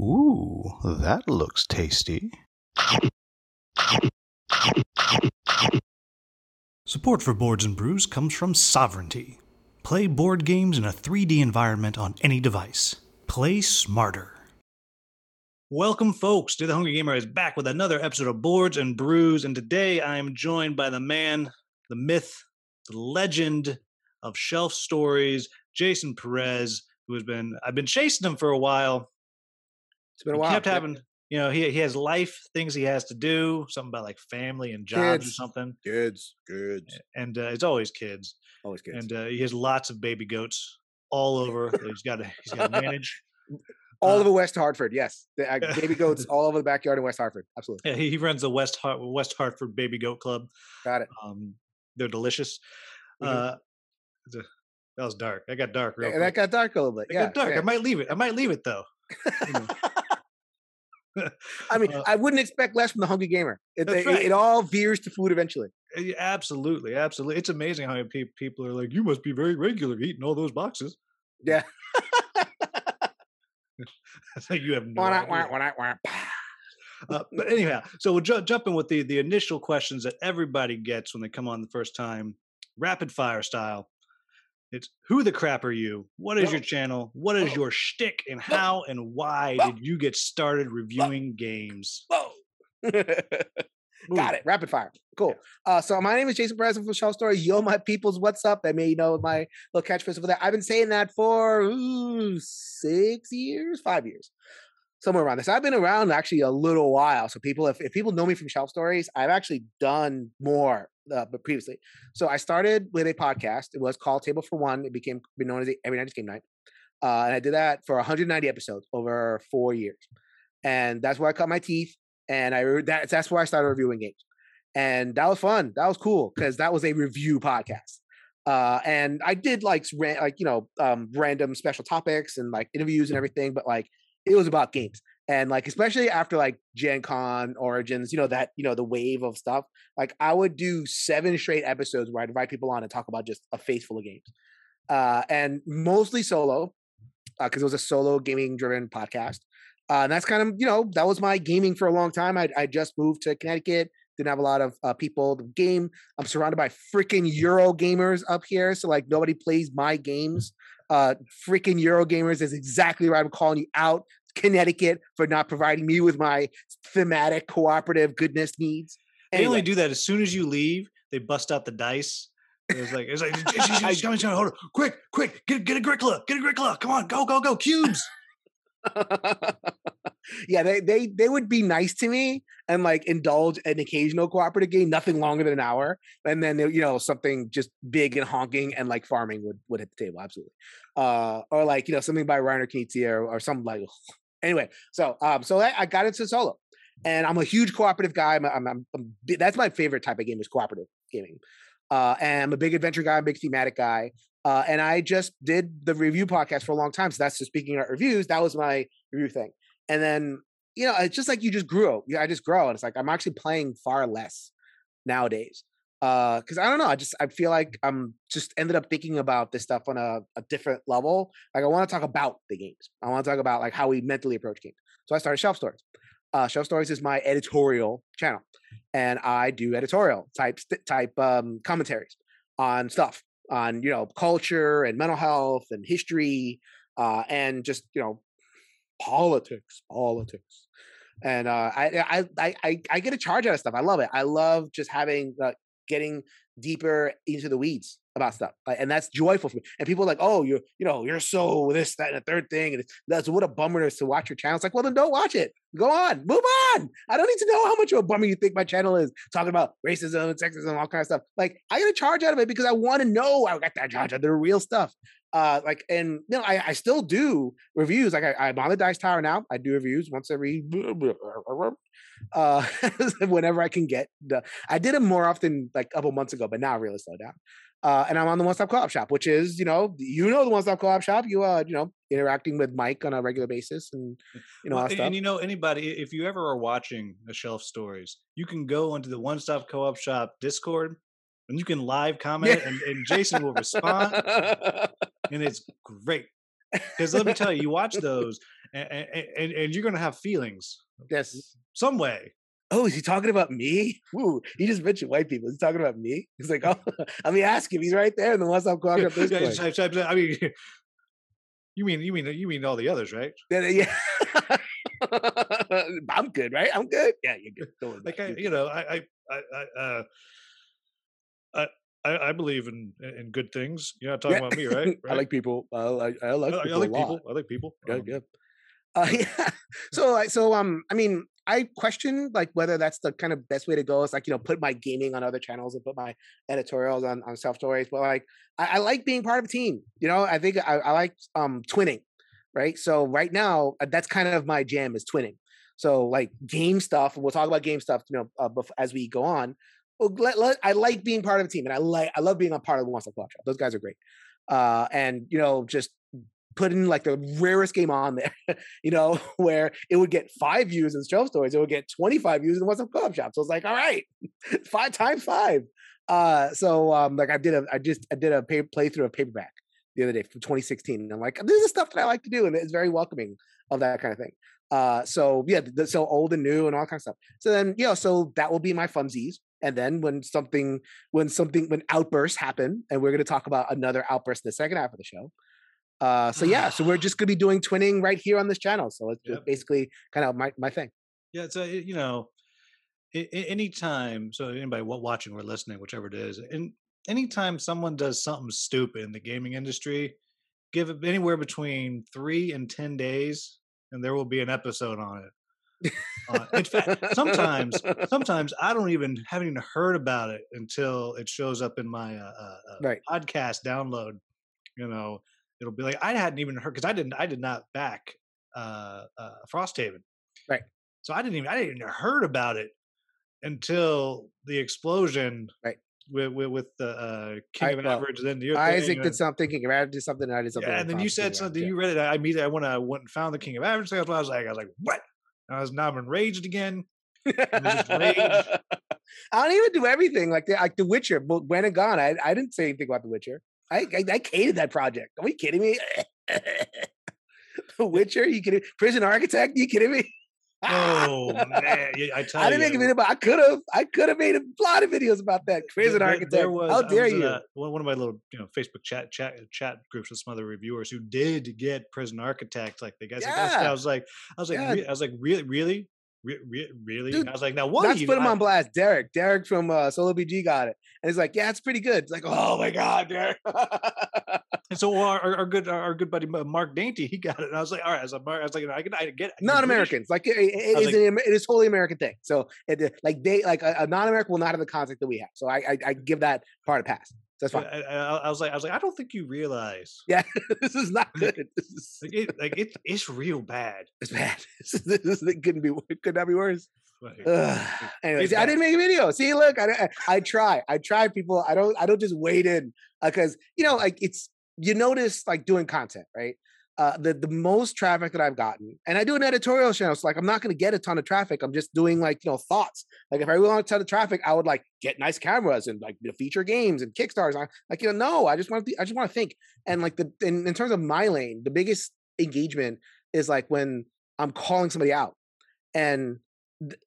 Ooh, that looks tasty. Support for Boards and Brews comes from Sovereignty. Play board games in a 3D environment on any device. Play smarter. Welcome, folks, to The Hungry Gamer is back with another episode of Boards and Brews, and today I am joined by the man, the myth, the legend of Shelf Stories, Jason Perez, who has I've been chasing him for a while. It's been a while. He kept having, you know, he has life things he has to do, something about like family and jobs or something. Kids. And it's always kids. Always kids. And he has lots of baby goats all over that he's got to manage. All over West Hartford, yes. The baby goats all over the backyard in West Hartford. Absolutely. Yeah, he runs the West Hartford Baby Goat Club. Got it. They're delicious. Mm-hmm. That was dark. That got dark real quick. That got dark a little bit. Yeah. I might leave it. though. I mean, I wouldn't expect less from the Hungry Gamer. It all veers to food eventually. Absolutely, absolutely. It's amazing how many people are like, "You must be very regular eating all those boxes." Yeah. You have no idea. But anyhow, so we'll jump in with the initial questions that everybody gets when they come on the first time, rapid fire style. It's who the crap are you? What is your channel? What is your shtick? And how and why did you get started reviewing games? Got it. Rapid fire. Cool. So my name is Jason Perez from Shelf Stories. Yo, my peoples, what's up? I mean, you know, my little catchphrase over there. I've been saying that for 5 years. Somewhere around this. I've been around actually a little while. So people, if people know me from Shelf Stories, I've actually done more. But previously. So I started with a podcast. It was called Table for One. It became known as Every Night is Game Night. And I did that for 190 episodes over 4 years. And that's where I cut my teeth. And that's where I started reviewing games. And that was fun. That was cool because that was a review podcast. And I did random special topics and like interviews and everything. But like it was about games. And like, especially after like Gen Con, Origins, the wave of stuff, like I would do 7 straight episodes where I'd invite people on and talk about just a face full of games. And mostly solo, because it was a solo gaming driven podcast. And that's kind of, that was my gaming for a long time. I just moved to Connecticut. Didn't have a lot of people to game. I'm surrounded by freaking Euro gamers up here. So like nobody plays my games. Freaking Euro gamers is exactly right. I'm calling you out, Connecticut, for not providing me with my thematic cooperative goodness needs. Anyway. They only do that as soon as you leave. They bust out the dice. It's like she's coming, hold on, quick, get a Gricola, come on, go, cubes. Yeah, they would be nice to me and like indulge an occasional cooperative game, nothing longer than an hour, and then something just big and honking and like farming would hit the table, absolutely, or like something by Reiner Knizia or something like. Anyway, so I got into solo, and I'm a huge cooperative guy. That's my favorite type of game is cooperative gaming, and I'm a big adventure guy, big thematic guy. And I just did the review podcast for a long time. So that's just speaking about reviews. That was my review thing. And then, it's just like you just grew. I just grow. And it's like I'm actually playing far less nowadays. Because I don't know. I feel like I'm just ended up thinking about this stuff on a different level. Like I want to talk about the games. I want to talk about like how we mentally approach games. So I started Shelf Stories. Shelf Stories is my editorial channel. And I do editorial type commentaries on stuff. On culture and mental health and history and just politics, and I get a charge out of stuff. I love it. I love just having getting deeper into the weeds about stuff, and that's joyful for me. And people are like, oh, you're so this, that, and the third thing, and that's what a bummer it is to watch your channel. It's like, well, then don't watch it. Go on, move on. I don't need to know how much of a bummer you think my channel is talking about racism, sexism, all kind of stuff. Like, I get a charge out of it because I want to know. I got that charge out of the real stuff. I still do reviews. Like I'm on the Dice Tower now. I do reviews once every whenever I can get. I did them more often like a couple months ago, but now I really slowed down. And I'm on the One Stop Co-op Shop, which is the One Stop Co-op Shop. You interacting with Mike on a regular basis, and stuff. And anybody, if you ever are watching the Shelf Stories, you can go onto the One Stop Co-op Shop Discord, and you can live comment, and Jason will respond, and it's great. Because let me tell you, you watch those and you're going to have feelings. Yes. Some way. Oh, is he talking about me? Ooh, he just mentioned white people. He's talking about me. He's like, oh, I mean, ask him. He's right there in the One Stop Co-op Shop. I mean, you mean all the others, right? Yeah. I'm good, right? I'm good. Yeah, you're good. Don't worry about it. You know, I believe in good things. You're not talking about me, right? I like people. I like people. Yeah. Yeah. So I mean, I question like whether that's the kind of best way to go. It's like, you know, put my gaming on other channels and put my editorials on Shelf Stories. But like, I like being part of a team. You know, I think I like twinning, right? So right now, that's kind of my jam is twinning. So like game stuff, and we'll talk about game stuff, you know, as we go on. I like being part of a team, and I love being a part of the One Stop Co-op Shop. Those guys are great, and you know, just putting like the rarest game on there, you know, where it would get 5 views in Shelf Stories, it would get 25 views in the One Stop Co-op Shop. So it's like, all right, 5 times 5. Like I did a playthrough of Paperback the other day from 2016, and I'm like, this is stuff that I like to do, and it's very welcoming of that kind of thing. So old and new and all kinds of stuff. So then, you know, so that will be my funsies. And then when outbursts happen, and we're going to talk about another outburst in the second half of the show. So we're just going to be doing twinning right here on this channel. So it's basically kind of my thing. Yeah. So, you know, anytime, so anybody watching or listening, whichever it is, and anytime someone does something stupid in the gaming industry, give it anywhere between 3 and 10 days, and there will be an episode on it. In fact, sometimes I haven't even heard about it until it shows up in my podcast download. You know, it'll be like I hadn't even heard because I did not back Frosthaven, right? So I didn't even heard about it until the explosion, right? With the King of Average, then Isaac did something. King of Average did something, and I did something. Yeah, and then you said something. Yeah. You read it. I went and found the King of Average. That's what I was like, what? Now I'm enraged again. I don't even do everything like The Witcher. But when and gone, I didn't say anything about The Witcher. I hated that project. Are you kidding me? The Witcher? You kidding me? Prison Architect? You kidding me? Oh man! I didn't make a video about. I could have made a lot of videos about that. Prison Architect. How dare you? One of my little, you know, Facebook chat groups with some other reviewers who did get Prison Architect. Like the guys. Yeah. I was like, really. Dude, and I was like, now what? Let's put him on blast. Derek from Solo BG got it, and he's like, yeah, it's pretty good. It's like, oh my god, Derek. And so our good buddy Mark Dainty, he got it, and I was like, all right. I was like, I get it. Non-Americans, like it is totally American thing. So a non-American will not have the concept that we have. So I give that part a pass. That's fine. I was like, I don't think you realize. Yeah, this is not good. It's real bad. It's bad. It could not be worse. Anyways, I didn't make a video. See, look, I try. People, I don't just wade in because you know, like it's. You notice like doing content, right? The most traffic that I've gotten, and I do an editorial channel, so like I'm not going to get a ton of traffic. I'm just doing like, you know, thoughts. Like if I really want a ton of traffic, I would like get nice cameras and like, you know, feature games and Kickstarters. Like, you know, no, I just want to think. And like in terms of my lane, the biggest engagement is like when I'm calling somebody out, and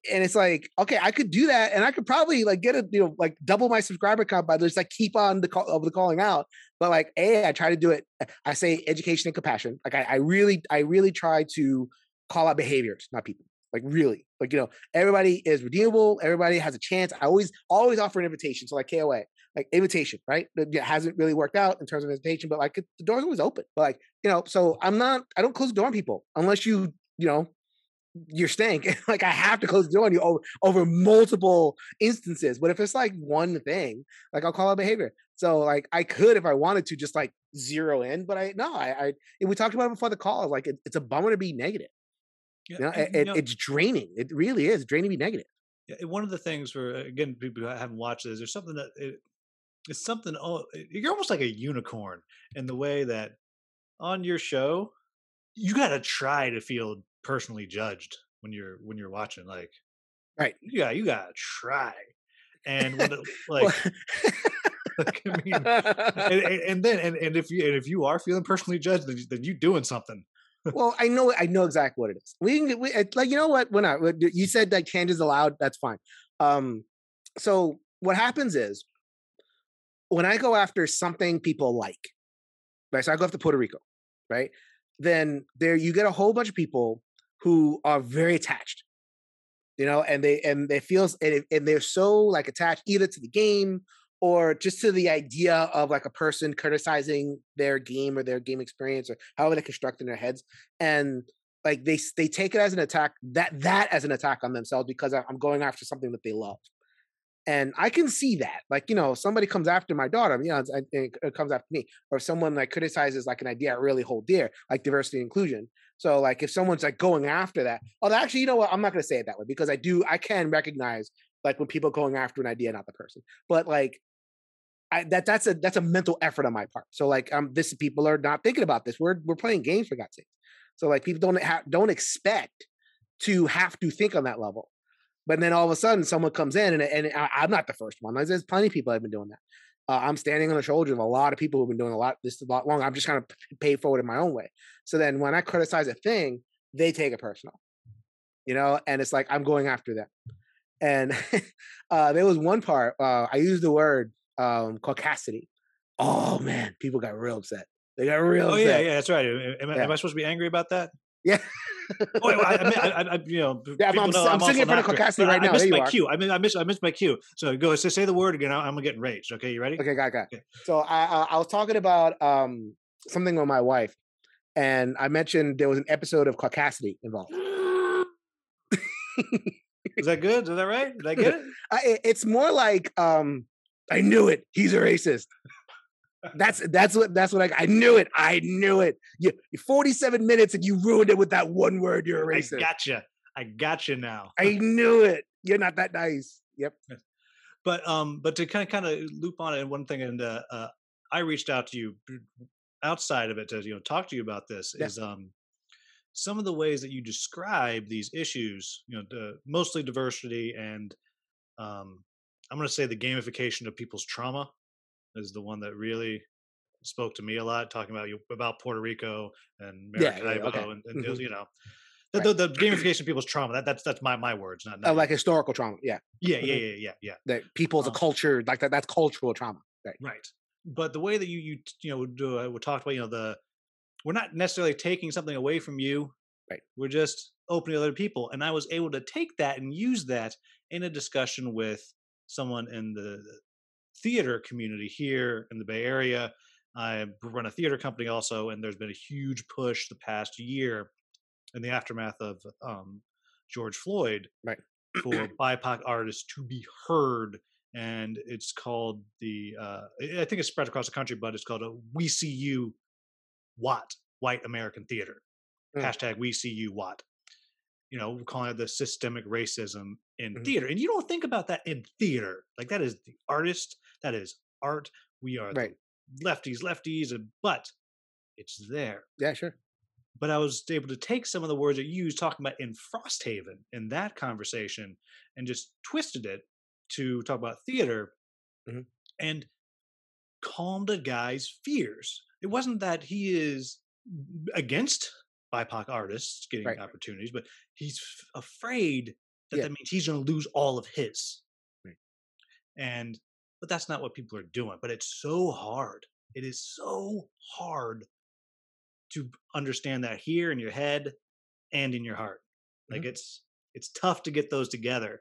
it's like, okay, I could do that, and I could probably like get a, you know, like double my subscriber count by just like keep on the calling out. But like, I try to do it. I say education and compassion. Like I really try to call out behaviors, not people. Like really, like, you know, everybody is redeemable. Everybody has a chance. I always offer an invitation. So like KOA, like invitation, right? It hasn't really worked out in terms of invitation, but like the door's always open. But like, you know, so I don't close the door on people unless you know. You're stank. Like I have to close the door on you over multiple instances. But if it's like one thing, like I'll call out behavior. So like I could, if I wanted to, just like zero in. But we talked about it before the call. Like it's a bummer to be negative. Yeah, you know, it's draining. It really is draining to be negative. Yeah, one of the things where, again, people who haven't watched this, there's something that it's something. Oh, you're almost like a unicorn in the way that on your show, you got to try to feel personally judged when you're watching, like, right? Yeah, you gotta try, and when it, like, Like, I mean, and then if you are feeling personally judged, then you're doing something. Well, I know exactly what it is. We like, you know what? We're not. You said that changes allowed. That's fine. So what happens is, when I go after something people like, right? So I go after Puerto Rico, right? Then there you get a whole bunch of people who are very attached, you know, and they're so like attached either to the game or just to the idea of like a person criticizing their game or their game experience or however they construct in their heads. And like they take it as an attack, that as an attack on themselves, because I'm going after something that they love. And I can see that, like, you know, somebody comes after my daughter, you know, it comes after me, or someone like criticizes like an idea I really hold dear, like diversity and inclusion. So like if someone's like going after that, although actually, you know what, I'm not going to say it that way, because I can recognize like when people are going after an idea, not the person, but like that's a mental effort on my part. So like this people are not thinking about this. We're playing games, for God's sake. So like people don't expect to have to think on that level. But then all of a sudden, someone comes in, and I'm not the first one. There's plenty of people that have been doing that. I'm standing on the shoulders of a lot of people who've been doing a lot longer. I'm just kind of pay forward in my own way. So then when I criticize a thing, they take it personal, you know, and it's like I'm going after them. And there was one part, I used the word caucasity. Oh, man, people got real upset. They got real upset. Yeah, that's right. Am I supposed to be angry about that? Yeah. Oh, I'm sitting in front of Caucasity right now. I missed my cue. I missed my cue. So go say the word again. I'm gonna get enraged. Okay, you ready? Okay, got it. Okay. So I was talking about something with my wife, and I mentioned there was an episode of Caucasity involved. Is that good? Is that right? Did I get it? It's more like I knew it. He's a racist. That's what I knew it. I knew it. You 47 minutes and you ruined it with that one word. You're a racist. I gotcha now. I knew it. You're not that nice. Yep. But to kind of loop on it, one thing, and I reached out to you outside of it to talk to you about this. Yeah. Is some of the ways that you describe these issues, mostly diversity and I'm going to say the gamification of people's trauma. Is the one that really spoke to me a lot, talking about Puerto Rico and Maracaibo, and mm-hmm. The gamification of people's trauma. That's my words, not like historical trauma. Yeah. That people's a culture like that. That's cultural trauma, right? But the way that we talked about we're not necessarily taking something away from you, right? We're just open to other people, and I was able to take that and use that in a discussion with someone in the theater community here in the Bay Area. I run a theater company also, and there's been a huge push the past year in the aftermath of George Floyd, right, for BIPOC artists to be heard. And it's called I think it's spread across the country, but it's called a We See You Watt, White American Theater. Mm. # We See You Watt. We're calling it the systemic racism in mm-hmm. theater. And you don't think about that in theater. Like, that is the artist, that is art. We are right. lefties, but it's there. Yeah, sure. But I was able to take some of the words that you was talking about in Frosthaven in that conversation and just twisted it to talk about theater mm-hmm. and calmed a guy's fears. It wasn't that he is against BIPOC artists getting right. opportunities, but he's afraid that that means he's going to lose all of his. Right. But that's not what people are doing. But it's so hard. It is so hard to understand that here in your head and in your heart. Like mm-hmm. it's tough to get those together.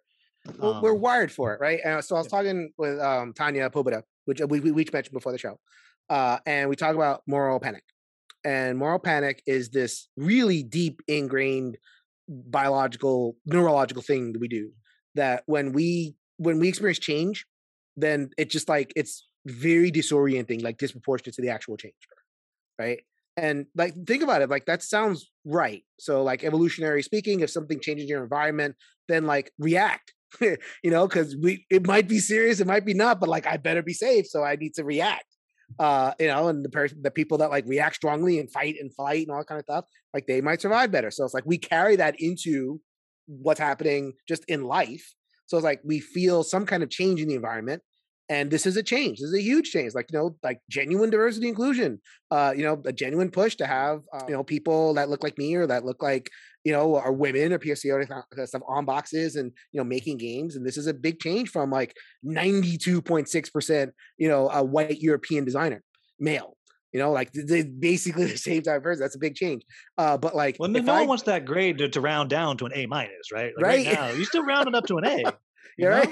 Well, we're wired for it, right? And so I was talking with Tanya Pobeda, which we mentioned before the show, and we talk about moral panic. And moral panic is this really deep ingrained biological, neurological thing that we do, that when we experience change, then it just like, it's very disorienting, like disproportionate to the actual change. Right. And like, think about it. Like, that sounds right. So like evolutionary speaking, if something changes your environment, then like react, because it might be serious. It might be not, but like, I better be safe. So I need to react. And the people that like react strongly and fight and flight and all that kind of stuff, like they might survive better. So it's like we carry that into what's happening just in life. So it's like we feel some kind of change in the environment, And this is a change. This is a huge change. Like, you know, like genuine diversity inclusion, you know, a genuine push to have, you know, people that look like me or that look like, you know, are women or PSC or stuff on boxes and, you know, making games. And this is a big change from like 92.6%, you know, a white European designer, male, you know, like basically the same type of person. That's a big change. But like, well, no one wants that grade to round down to an A minus, right? Like right now, you still round it up to an A. You're right.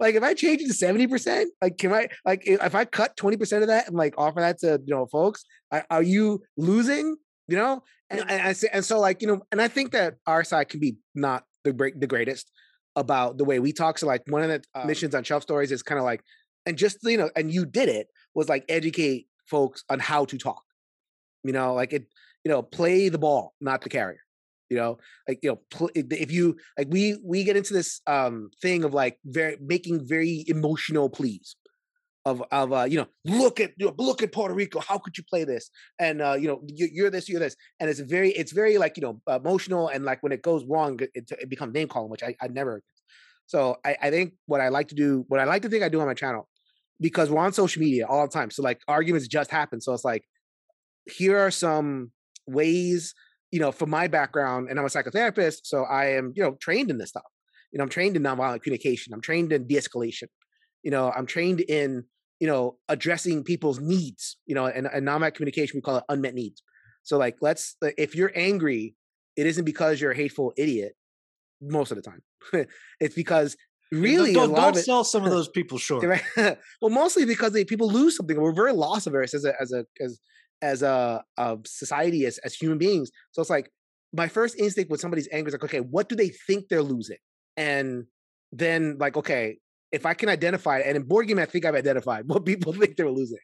Like if I change it to 70%, like can I, like if I cut 20% of that and like offer that to, you know, folks, are you losing? You know, and so like, you know, and I think that our side can be not the greatest about the way we talk. So like one of the missions on Shelf Stories is kind of like, and just, you know, and you did it, was like educate folks on how to talk. You know, like it, you know, play the ball, not the carrier. You know, like, you know, if you like, we get into this thing of like making very emotional pleas of you know, look at Puerto Rico. How could you play this? And you know, you're this, and it's very like, you know, emotional. And like when it goes wrong, it becomes name calling, which I never. So I think what I like to do, what I like to think I do on my channel, because we're on social media all the time. So like arguments just happen. So it's like, here are some ways. You know, from my background, and I'm a psychotherapist, so I am, you know, trained in this stuff. You know, I'm trained in nonviolent communication. I'm trained in de-escalation. You know, I'm trained in, you know, addressing people's needs. You know, and nonviolent communication, we call it unmet needs. So like, if you're angry, it isn't because you're a hateful idiot most of the time. It's because really don't sell some of those people short. Right? Well, mostly because people lose something. We're very loss averse as a society, as human beings. So it's like, my first instinct when somebody's angry is like, okay, what do they think they're losing? And then like, okay, if I can identify it, and in board game, I think I've identified what people think they're losing.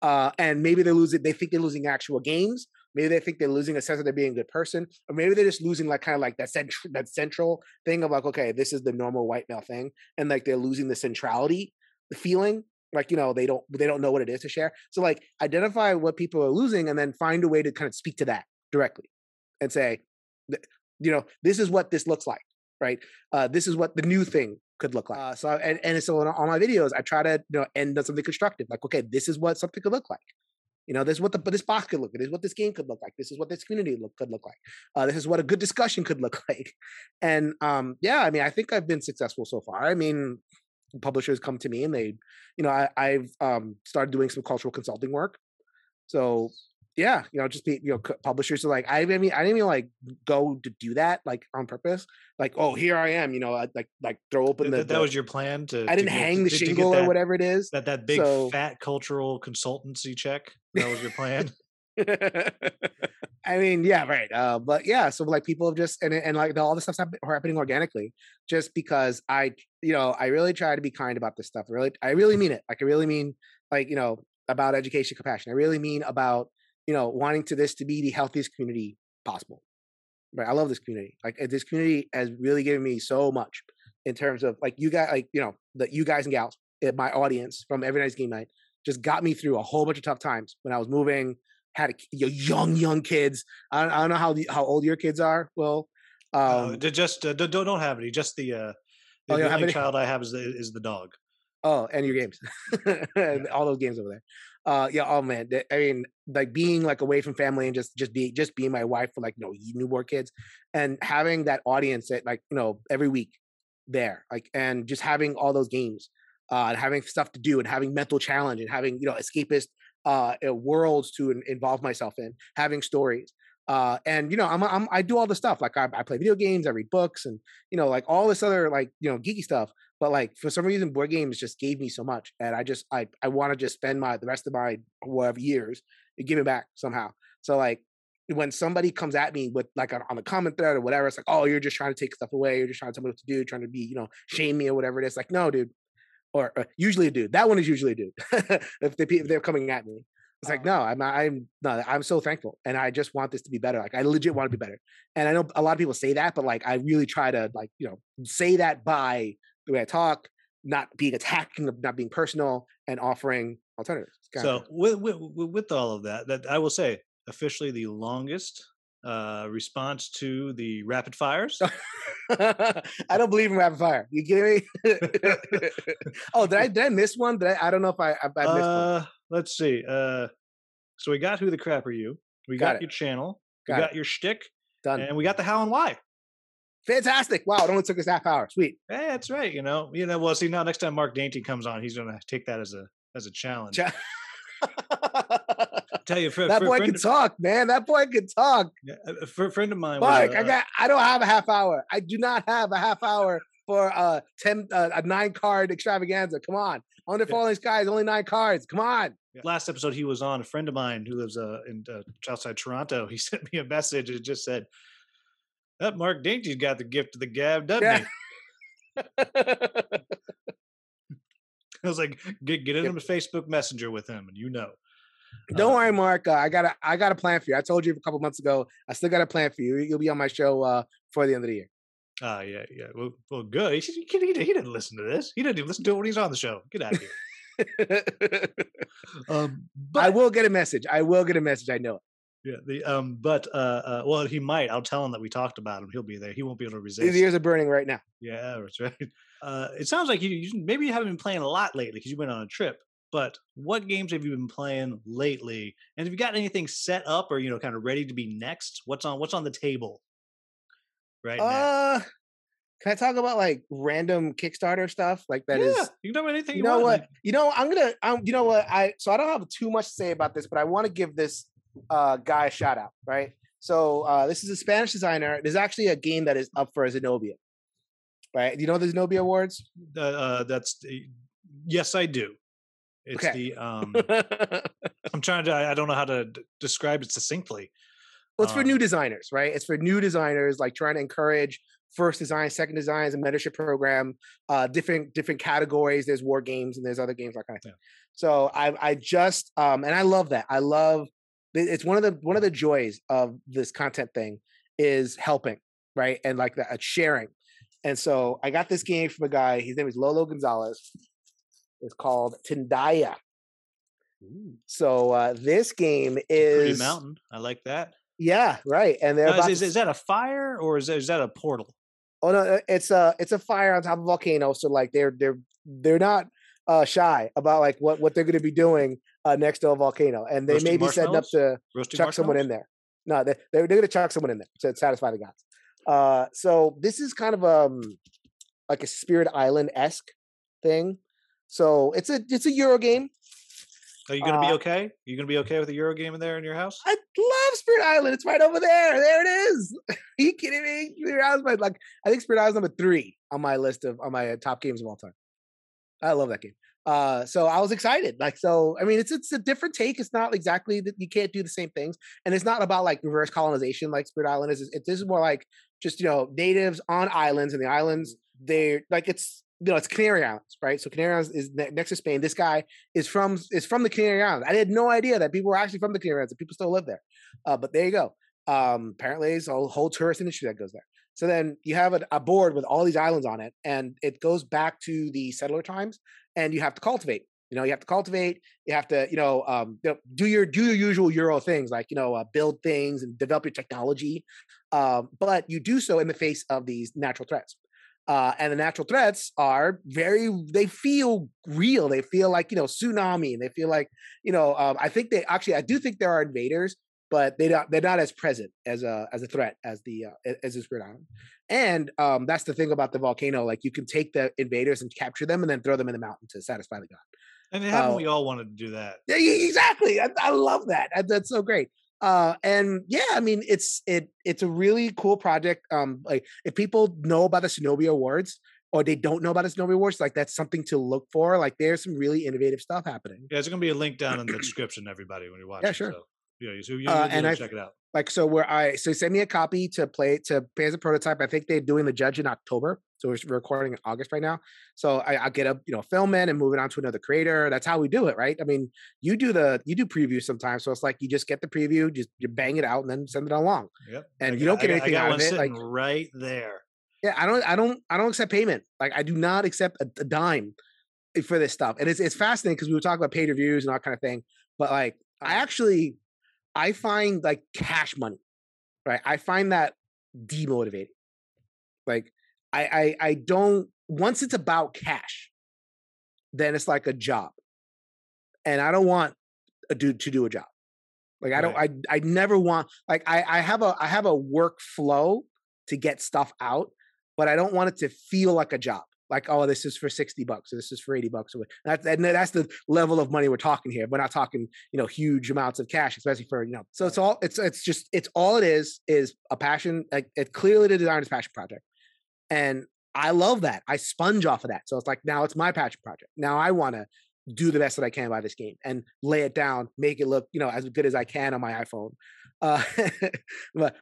And maybe they think they're losing actual games. Maybe they think they're losing a sense of they're being a good person, or maybe they're just losing like kind of like that central thing of like, okay, this is the normal white male thing. And like, they're losing the centrality, the feeling. Like, you know, they don't know what it is to share. So like, identify what people are losing and then find a way to kind of speak to that directly and say, you know, this is what this looks like, right? This is what the new thing could look like. So on my videos, I try to, you know, end on something constructive. Like, okay, this is what something could look like. You know, this is what this box could look like. This is what this game could look like. This is what this community could look like. This is what a good discussion could look like. And yeah, I mean, I think I've been successful so far. I mean, publishers come to me and they, you know, I've started doing some cultural consulting work. So yeah, you know, just be, you know, publishers are like, I didn't even like go to do that like on purpose. Like, oh, here I am, you know, like throw open the. That was your plan to. I didn't hang the shingle or whatever it is. That big fat cultural consultancy check. That was your plan. I mean, yeah, right. But yeah, so like people have just and like all this stuff's happening organically, just because I really try to be kind about this stuff. I really mean it. Like I really mean, like, you know, about education, compassion. I really mean about, you know, wanting to this to be the healthiest community possible. Right? I love this community. Like this community has really given me so much in terms of like you guys, like, you know, that you guys and gals, my audience from Every Night's Game Night, just got me through a whole bunch of tough times when I was moving. Had young kids. I don't know how old your kids are. Well, just don't have any. Just the only child I have is the dog. Oh, and your games, and all those games over there. Yeah. Oh man. I mean, like being like away from family and just being my wife for like, you know, newborn kids, and having that audience that like, you know, every week there, like, and just having all those games, and having stuff to do, and having mental challenge, and having, you know, escapist. Worlds to involve myself in, having stories, and you know, I do all the stuff. Like I play video games, I read books, and you know, like all this other like, you know, geeky stuff. But like for some reason, board games just gave me so much, and I want to just spend the rest of my whatever years giving back somehow. So like when somebody comes at me with like on the comment thread or whatever, it's like, oh, you're just trying to take stuff away, you're just trying to tell me what to do, trying to be, you know, shame me or whatever it is. Like, no, dude. Or usually a dude. That one is usually a dude. If they're coming at me, it's like, no, I'm so thankful, and I just want this to be better. Like I legit want to be better, and I know a lot of people say that, but like I really try to like, you know, say that by the way I talk, not being attacking, not being personal, and offering alternatives. So with all of that I will say officially the longest response to the rapid fires. I don't believe in rapid fire. You kidding me? Oh, did I miss one? I don't know if I missed one. Let's see. So we got Who the Crap Are You? We got your channel. We got your shtick. Done. And we got the how and why. Fantastic. Wow, it only took us half hour. Sweet. Hey, that's right. You know, well, see, now next time Mark Dainty comes on, he's gonna take that as a challenge. Tell you, that boy can talk, man. That boy can talk. For a friend of mine, Mark, I don't have a half hour. I do not have a half hour for a 9-card extravaganza. Come on, Under Falling Skies, only 9 cards. Come on. Yeah. Last episode he was on, a friend of mine who lives in outside Toronto, he sent me a message and just said, "That Mark Dainty's got the gift of the gab, doesn't he?" I was like, get in on Facebook Messenger with him, and you know. Don't worry, Mark. I got a plan for you. I told you a couple months ago. I still got a plan for you. You'll be on my show before the end of the year. Yeah. Well, good. He didn't listen to this. He didn't even listen to it when he's on the show. Get out of here. But I will get a message. I know it. Yeah. Well, he might. I'll tell him that we talked about him. He'll be there. He won't be able to resist. His ears are burning right now. Yeah, that's right. It sounds like you haven't been playing a lot lately because you went on a trip. But what games have you been playing lately? And have you got anything set up or kind of ready to be next? What's on the table right now? Can I talk about like random Kickstarter stuff like that? You can talk about anything. You know what? Like, So I don't have too much to say about this, but I want to give this guy a shout out, right? So this is a Spanish designer. There's actually a game that is up for a Zenobia, right? Do you know the Zenobia Awards? Yes, I do. It's okay. I'm trying to, I don't know how to describe it succinctly. Well, it's for new designers, right? It's for new designers, like trying to encourage first design, second design, a mentorship program, different categories. There's war games and there's other games, that kind of thing. Yeah. So I just, and I love that. I love, it's one of the joys of this content thing is helping, right? And like that, sharing. And so I got this game from a guy, his name is Lolo Gonzalez. It's called Tindaya. Ooh. So this game is Pretty Mountain. I like that. Yeah, right. And they're is that a fire or is that a portal? Oh no, it's a fire on top of a volcano. So like they're not shy about like what they're going to be doing next to a volcano, and they may be setting up to chuck someone in there. No, they're going to chuck someone in there to satisfy the gods. So this is kind of like a Spirit Island-esque thing. So it's a Euro game. Are you gonna be okay? Are you gonna be okay with a Euro game in there in your house? I love Spirit Island. It's right over there. There it is. Are you kidding me? Spirit Island, like I think Spirit Island number 3 on my list of on my top games of all time. I love that game. So I was excited. Like so, I mean, it's a different take. It's not exactly that you can't do the same things, and it's not about like reverse colonization like Spirit Island is. This is more like just natives on islands, and the islands they're like it's. It's Canary Islands, right? So Canary Islands is next to Spain. This guy is from the Canary Islands. I had no idea that people were actually from the Canary Islands. That people still live there. But there you go. Apparently, it's a whole tourist industry that goes there. So then you have a board with all these islands on it, and it goes back to the settler times. And you have to cultivate. You have to cultivate. You have to, do your usual Euro things, like build things and develop your technology. But you do so in the face of these natural threats. And the natural threats are they feel real. They feel like, tsunami, and they feel like, I do think there are invaders, but they're not as present as a threat as the Spirit Island. And that's the thing about the volcano. Like you can take the invaders and capture them and then throw them in the mountain to satisfy the god. I mean, haven't we all wanted to do that? Yeah, exactly. I love that. That's so great. It's a really cool project. Like if people know about the Zenobia Awards or they don't know about the Zenobia Awards, like that's something to look for. Like there's some really innovative stuff happening. Yeah, there's gonna be a link down in the description, everybody, when you watch. Yeah, sure. So, you check it out. Like so, he sent me a copy to play as a prototype. I think they're doing the judge in October, so we're recording in August right now. So I'll get a film in and move it on to another creator. That's how we do it, right? I mean, you do previews sometimes, so it's like you just get the preview, just you bang it out, and then send it along. Yep. And you don't get anything out of it, like right there. Yeah, I don't accept payment. Like I do not accept a dime for this stuff, and it's fascinating because we were talking about paid reviews and all kind of thing, but like I find like cash money, right? I find that demotivating. Like I don't, once it's about cash, then it's like a job. And I don't want a dude to do a job. Like I don't, I never want, like I have a workflow to get stuff out, but I don't want it to feel like a job. Like, oh, this is for $60 or this is for $80. That's the level of money we're talking here. We're not talking, you know, huge amounts of cash, especially for, you know, so it's all, it's a passion. Like it clearly the designer's passion project. And I love that. I sponge off of that. So it's like, now it's my passion project. Now I want to do the best that I can by this game and lay it down, make it look, you know, as good as I can on my iPhone. I'm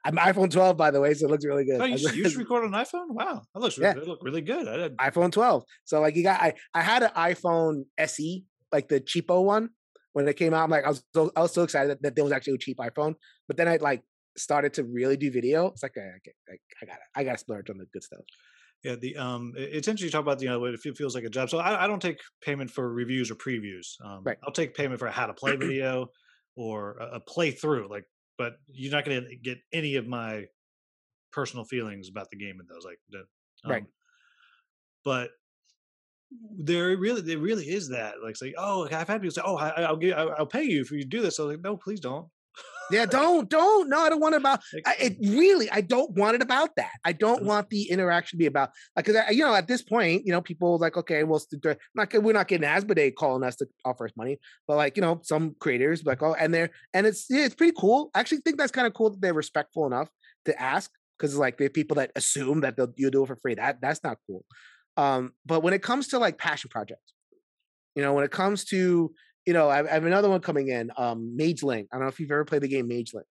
iPhone 12, by the way, so it looks really good. Oh, you should record on an iPhone? Wow, that looks really, look really good. iPhone 12. So like you got, I had an iPhone SE, like the cheapo one, when it came out. I'm like, I was so excited that there was actually a cheap iPhone. But then I like started to really do video. It's like I gotta splurge on the good stuff. Yeah, it's interesting to talk about, you know, it feels like a job. So I don't take payment for reviews or previews. I'll take payment for a how to play video or a playthrough. Like, but you're not going to get any of my personal feelings about the game in those. Like, right. But there really is that. Like, say, oh, I've had people say, oh, I'll pay you if you do this. I was like, no, please don't. Yeah, don't. No, I don't want it about it. Really, I don't want it about that. I don't want the interaction to be about, because, you know, at this point, you know, people like, okay, well, we're not getting Asmodee calling us to offer us money, but like, you know, some creators like, oh, and it's pretty cool. I actually think that's kind of cool that they're respectful enough to ask, because like there are people that assume that you'll do it for free. That's not cool. But when it comes to like passion projects, you know, when it comes to, you know, I have another one coming in, Mage Link. I don't know if you've ever played the game Mage Link.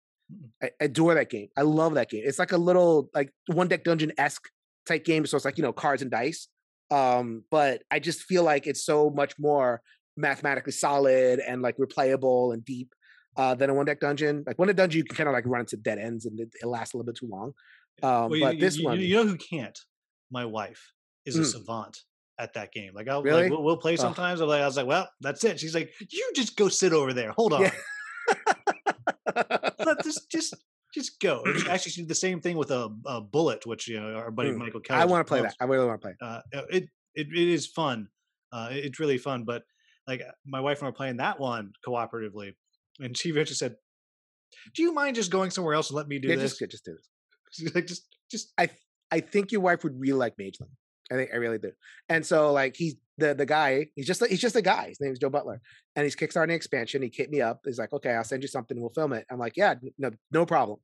I adore that game. I love that game. It's like a little, like, one-deck dungeon-esque type game. So it's like, you know, cards and dice. But I just feel like it's so much more mathematically solid and, like, replayable and deep than a one-deck dungeon. Like, one-deck dungeon, you can kind of, like, run into dead ends and it lasts a little bit too long. But this one... You know who can't? My wife is a savant at that game. Like, really? Like we'll play sometimes. I was like, well, that's it. She's like, you just go sit over there. Hold on. Yeah. just go. Actually, she did the same thing with a bullet, which, you know, our buddy Michael Kelly. I want to play that. I really want to play. It is fun. It's really fun. But like my wife and I were playing that one cooperatively, and she eventually said, "Do you mind just going somewhere else and let me do this? Just do this." She's like, just. I think your wife would really like Mage Link. I think I really do. And so like he's the guy, he's just a guy. His name is Joe Butler. And he's kickstarting an expansion. He hit me up. He's like, okay, I'll send you something. We'll film it. I'm like, yeah, no problem.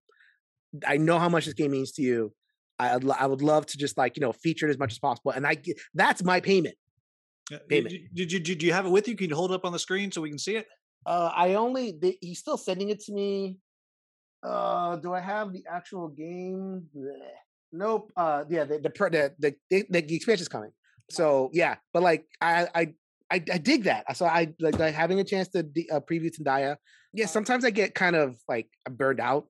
I know how much this game means to you. I would love to just like, you know, feature it as much as possible. And that's my payment. Do you have it with you? Can you hold it up on the screen so we can see it? He's still sending it to me. Do I have the actual game? Blech. Nope. The expansion is coming. So yeah, but like I dig that. So I like having a chance to preview Tindaya. Yeah, sometimes I get kind of like burned out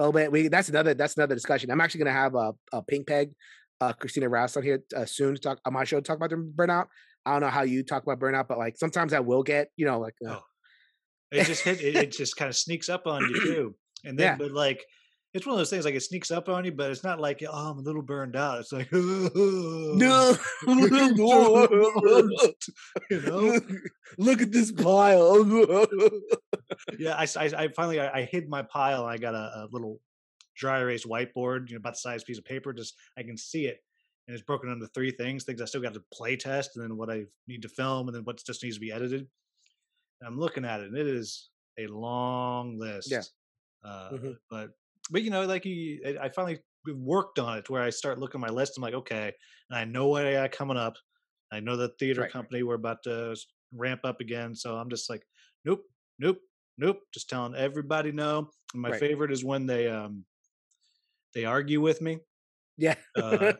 a little bit. That's another discussion. I'm actually gonna have a Pink Peg, Christina Rouse on here soon to talk on my show to talk about the burnout. I don't know how you talk about burnout, but like sometimes I will get, you know, like it just kind of sneaks up on you too, and then but like. It's one of those things like it sneaks up on you, but it's not like, oh, I'm a little burned out. It's like, no, you know? Look at this pile. Yeah, I finally hid my pile. I got a little dry erase whiteboard, you know, about the size piece of paper. Just I can see it, and it's broken into three things I still got to play test, and then what I need to film, and then what just needs to be edited. And I'm looking at it, and it is a long list. Yeah, But you know, like I finally worked on it where I start looking at my list. I'm like, okay, and I know what I got coming up. I know the theater company we're about to ramp up again. So I'm just like, nope. Just telling everybody no. And my favorite is when they argue with me. Yeah, you know,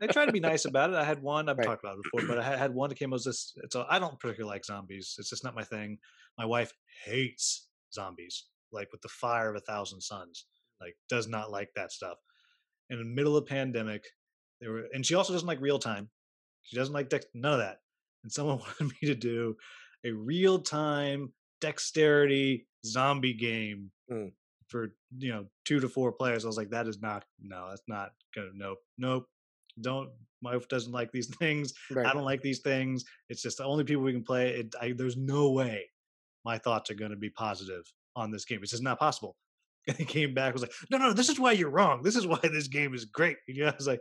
I try to be nice about it. I had one I've talked about it before, but I had one that came as this. I don't particularly like zombies. It's just not my thing. My wife hates zombies. Like with the fire of 1,000 suns, like does not like that stuff. And in the middle of pandemic, and she also doesn't like real time. She doesn't like none of that. And someone wanted me to do a real time dexterity zombie game for, you know, 2 to 4 players. I was like, that is not, no, that's not good. Nope. Nope. Don't, my wife doesn't like these things. Right. I don't like these things. It's just the only people we can play. There's no way my thoughts are going to be positive on this game. It's just not possible. And he came back, was like, no, this is why you're wrong. This is why this game is great. You know, I was like,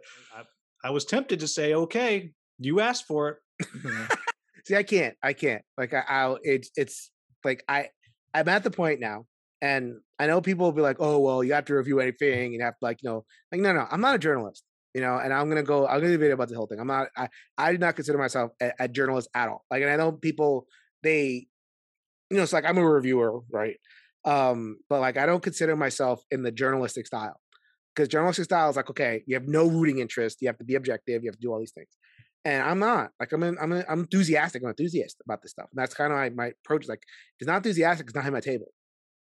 I was tempted to say, okay, you asked for it. See, I can't. Like, it's like, I'm at the point now, and I know people will be like, oh, well, you have to review anything, and you have to, like, you know, like, no, I'm not a journalist, you know, and I'm going to do a video about the whole thing. I do not consider myself a journalist at all. Like, and I know people, they, you know, it's like, I'm a reviewer, right? But like, I don't consider myself in the journalistic style, because journalistic style is like, okay, you have no rooting interest. You have to be objective. You have to do all these things. And I'm not, like, I'm enthusiastic. I'm an enthusiast about this stuff. And that's kind of my approach. Is like, if it's not enthusiastic, it's not on my table.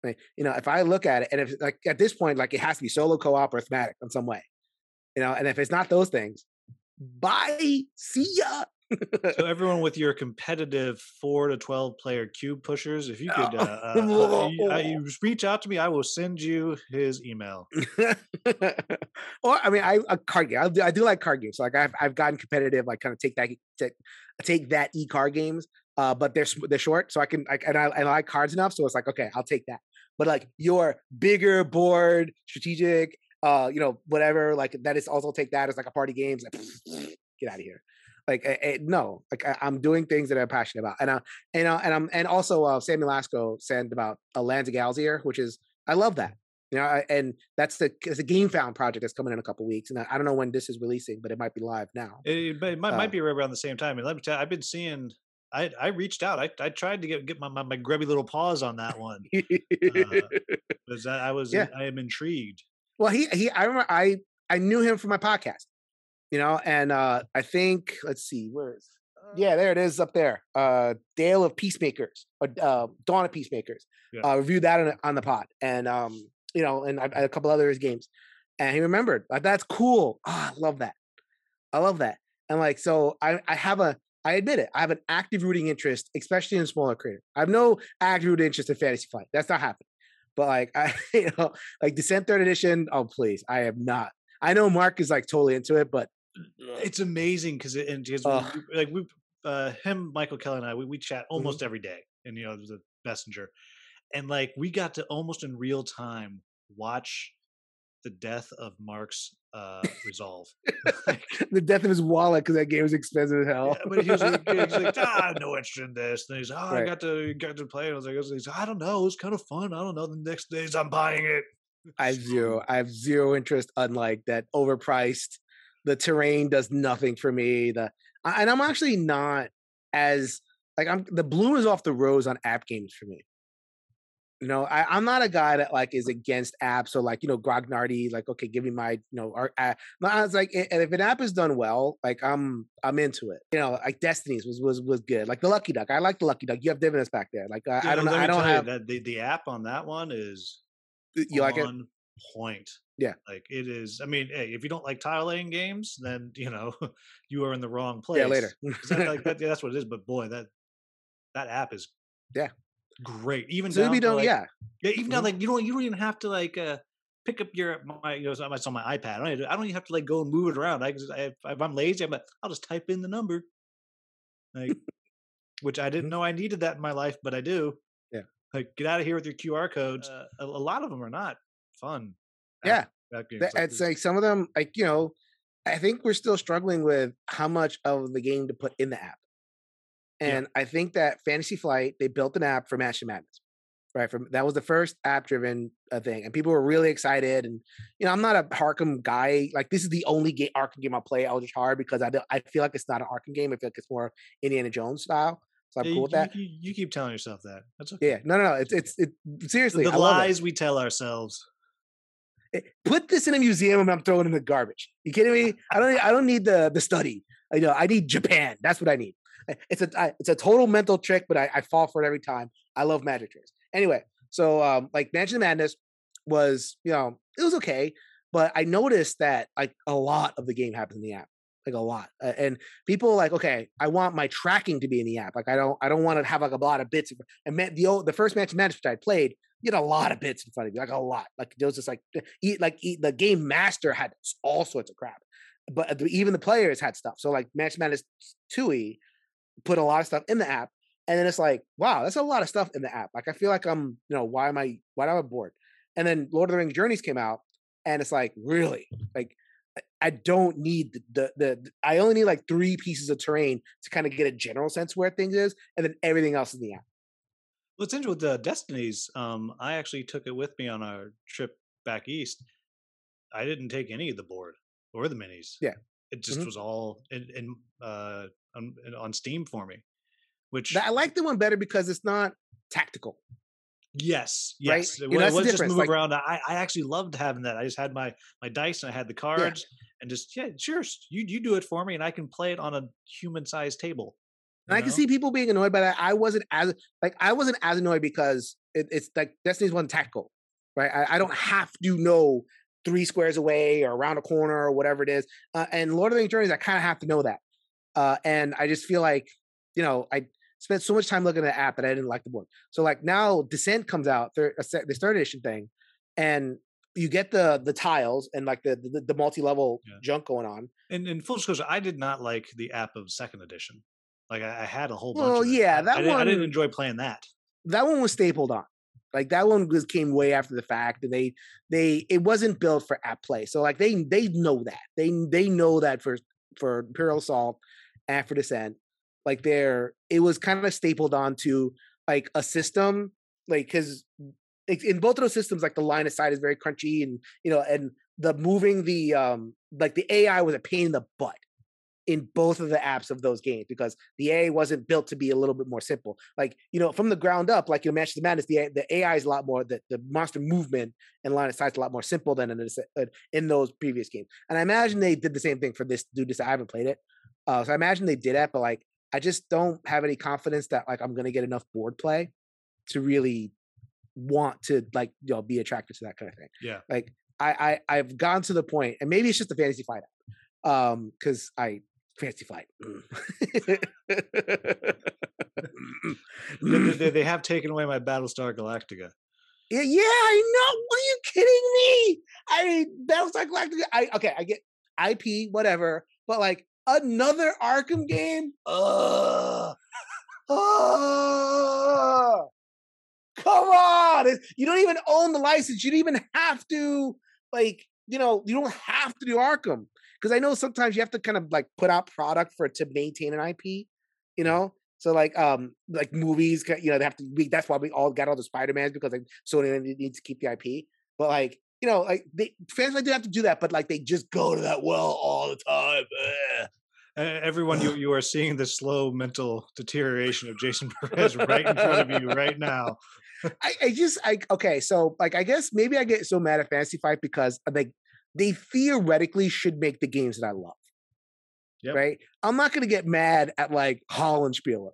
Like, you know, if I look at it, and if, like, at this point, like, it has to be solo, co-op, or thematic in some way, you know, and if it's not those things, bye, see ya. So everyone with your competitive 4 to 12 player cube pushers, if you could you reach out to me, I will send you his email. Or I mean, a card game. I do like card games. So like I've gotten competitive. Like kind of take that e-card games. But they're short, so I like cards enough. So it's like, okay, I'll take that. But like your bigger board, strategic, you know, whatever. Like that is also take that as like a party games. Like, get out of here. Like I'm doing things that I'm passionate about, and also Sammy Lasco said about Lands of Galzir, which is, I love that, you know, and that's the GameFound project that's coming in a couple weeks, and I don't know when this is releasing, but it might be live now. It might be right around the same time. And let me tell you, I've been seeing. I reached out. I tried to get my grubby little paws on that one because I am intrigued. Well, I remember I knew him from my podcast. You know, and I think, let's see, where is? Yeah, there it is up there. Dale of Peacemakers, or Dawn of Peacemakers. Yeah. Reviewed that on the pod, and you know, and a couple other his games. And he remembered, like, that's cool. Oh, I love that. And like, so I admit it, I have an active rooting interest, especially in smaller creators. I have no active rooting interest in Fantasy Flight. That's not happening. But like, you know, like Descent 3rd Edition. Oh please, I am not. I know Mark is like totally into it, but. It's amazing because Michael Kelly and I we chat almost every day, and you know, there's a messenger, and like we got to almost in real time watch the death of Mark's resolve, like, the death of his wallet, because that game was expensive as hell. Yeah, but he was like no interest in this, and he's right. I got to play, and I was like, I don't know, it was kind of fun. I don't know. The next days I'm buying it. I have zero interest, unlike that overpriced. The terrain does nothing for me. And I'm actually not as like the bloom is off the rose on app games for me. You know, I'm not a guy that like is against apps or like, you know, grognardi, like, okay, give me my, you know, app. I was like, and if an app is done well, like I'm into it. You know, like Destiny's was good. Like the Lucky Duck, I like the Lucky Duck. You have dividends back there. Like I don't have that, the app on that one is you like it? Point. Yeah, like it is. I mean, hey, if you don't like tile laying games, then you know you are in the wrong place. Yeah, later. That's what it is. But boy, that app is great. Even so down to, like, even now, like you don't even have to like pick up it's on my iPad. I don't even have to like go and move it around. If I'm lazy, I'll just type in the number, like which I didn't know I needed that in my life, but I do. Yeah, like get out of here with your QR codes. A lot of them are not fun. Yeah, it's like some of them, like, you know, I think we're still struggling with how much of the game to put in the app. And I think that Fantasy Flight, they built an app for Mansions of Madness, right? That was the first app-driven thing. And people were really excited. And, you know, I'm not a Arkham guy. Like, this is the only Arkham game I'll play Eldritch Horror because I feel like it's not an Arkham game. I feel like it's more Indiana Jones style. So I'm cool with that. You keep telling yourself that. That's okay. Yeah, no. It's seriously. The lies we tell ourselves. Put this in a museum and I'm throwing it in the garbage. You kidding me? I don't need the study. You know, I need Japan. That's what I need. It's a total mental trick, but I fall for it every time. I love magic tricks. Anyway, so like Mansion of Madness was, you know, it was okay, but I noticed that like a lot of the game happens in the app. like a lot. And people like, okay, I want my tracking to be in the app. Like I don't want to have like a lot of bits. And the first Mansion of Madness I played, you had a lot of bits in front of you, like a lot. Like there was just like the game master had all sorts of crap, but even the players had stuff. So like Mansion of Madness 2E put a lot of stuff in the app, and then it's like, wow, that's a lot of stuff in the app. Like I feel like I'm, you know, why am I bored? And then Lord of the Rings Journeys came out, and it's like, really, like I don't need I only need like 3 pieces of terrain to kind of get a general sense where things is, and then everything else in the app. Well, it's interesting with the Destinies. I actually took it with me on our trip back east. I didn't take any of the board or the minis. Yeah, it just was all on Steam for me. Which I like the one better because it's not tactical. Yes. Right? It was just move like, around. I actually loved having that. I just had my dice and I had the cards and just, sure, you do it for me and I can play it on a human-sized table. And I can see people being annoyed by that. I wasn't as annoyed because it's like Destiny's one tactical, right? I don't have to know 3 squares away or around a corner or whatever it is. And Lord of the Rings Journeys, I kind of have to know that. And I just feel like, you know, I spent so much time looking at the app that I didn't like the board. So like now Descent comes out, the third edition thing, and you get the tiles and like the multi-level junk going on. And full disclosure, I did not like the app of second edition. Like I had a whole bunch of it. I didn't enjoy playing that. That one was stapled on. Like that one came way after the fact, and it wasn't built for app play. So like they know that. They know that for Imperial Assault and for Descent. Like it was kind of stapled onto like a system, like because in both of those systems, like the line of sight is very crunchy, and you know, and the moving like the AI was a pain in the butt in both of the apps of those games because the AI wasn't built to be a little bit more simple. Like you know, from the ground up, like in Mansions of Madness, the AI is a lot more the monster movement and line of sight is a lot more simple than in those previous games. And I imagine they did the same thing for this. I haven't played it, so I imagine they did that, but like. I just don't have any confidence that like I'm going to get enough board play to really want to like you know be attracted to that kind of thing. Yeah. Like I've gone to the point, and maybe it's just the Fantasy Flight app, because I Fantasy Flight. They have taken away my Battlestar Galactica. Yeah, I know. What are you kidding me? I mean, Battlestar Galactica. I get IP, whatever, but like. Another Arkham game? Come on! You don't even own the license. You don't even have to, like, you know, you don't have to do Arkham. Because I know sometimes you have to kind of, like, put out product to maintain an IP, you know? So, like movies, you know, that's why we all got all the Spider-Mans, because, like, Sony needs to keep the IP. But, like, you know, like fans like do have to do that, but like they just go to that well all the time. Everyone, you are seeing the slow mental deterioration of Jason Perez right in front of you right now. Okay, so like I guess maybe I get so mad at Fantasy Flight because like they theoretically should make the games that I love. Yep. Right? I'm not gonna get mad at like Hollandspieler.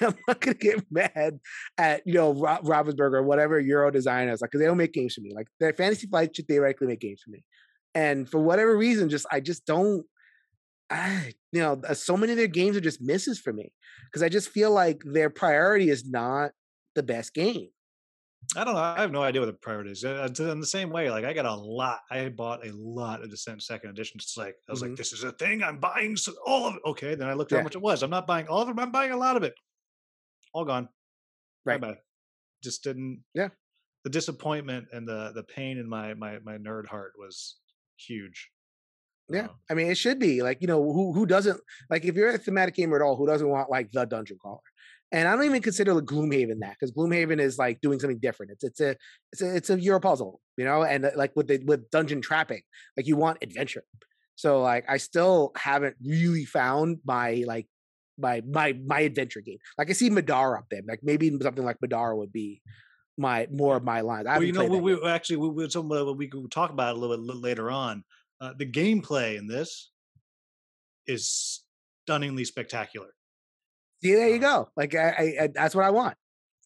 I'm not gonna get mad at you know Ravensburger or whatever Euro designers like because they don't make games for me. Like their Fantasy Flight should theoretically make games for me, and for whatever reason, I just don't. You know, so many of their games are just misses for me because I just feel like their priority is not the best game. I don't know. I have no idea what the priority is. In the same way, like I bought a lot of Descent Second Edition. It's like I was like, "This is a thing. I'm buying all of it." Okay, then I looked at how much it was. I'm not buying all of it. I'm buying a lot of it. All gone. Right. Bye-bye. Just didn't. Yeah. The disappointment and the pain in my nerd heart was huge. Yeah, I mean, it should be like you know who doesn't like if you're a thematic gamer at all, who doesn't want like the dungeon crawler? And I don't even consider like Gloomhaven that because Gloomhaven is like doing something different. It's a Euro puzzle, you know, and like with dungeon trapping, like you want adventure. So like I still haven't really found my adventure game. Like I see Madara up there, like maybe something like Madara would be more of my line. Well, you know, we could talk about it a little bit later on. The gameplay in this is stunningly spectacular. See, there you go. Like I that's what I want.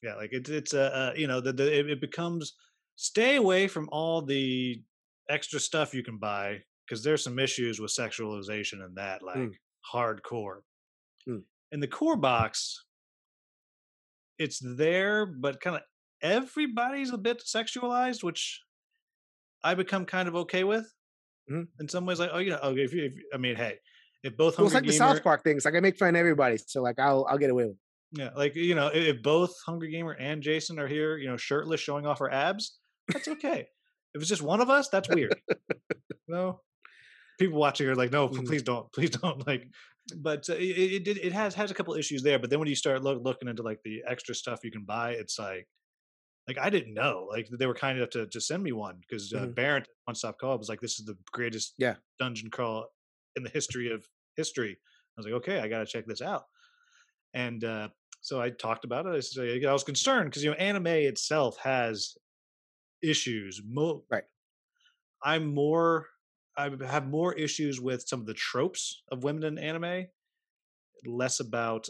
Yeah, like it's you know it becomes stay away from all the extra stuff you can buy because there's some issues with sexualization in that, like hardcore. In the core box, it's there, but kind of everybody's a bit sexualized, which I become kind of okay with. In some ways, like, oh, you know, okay, if I mean, hey, if both Hungry Gamer... Well, it's like the South Park things. Like, I make fun of everybody, so, like, I'll get away with it. Yeah, like, you know, if both Hungry Gamer and Jason are here, you know, shirtless, showing off our abs, that's okay. If it's just one of us, that's weird. No, people watching are like, no, please don't. Like, but it has a couple issues there. But then when you start looking into like the extra stuff you can buy, it's like I didn't know. Like they were kind enough to send me one because Barrett at One Stop Co-op was like, this is the greatest dungeon crawl in the history of history. I was like, okay, I got to check this out. And so I talked about it. I was concerned because, you know, anime itself has issues. Right. I have more issues with some of the tropes of women in anime, less about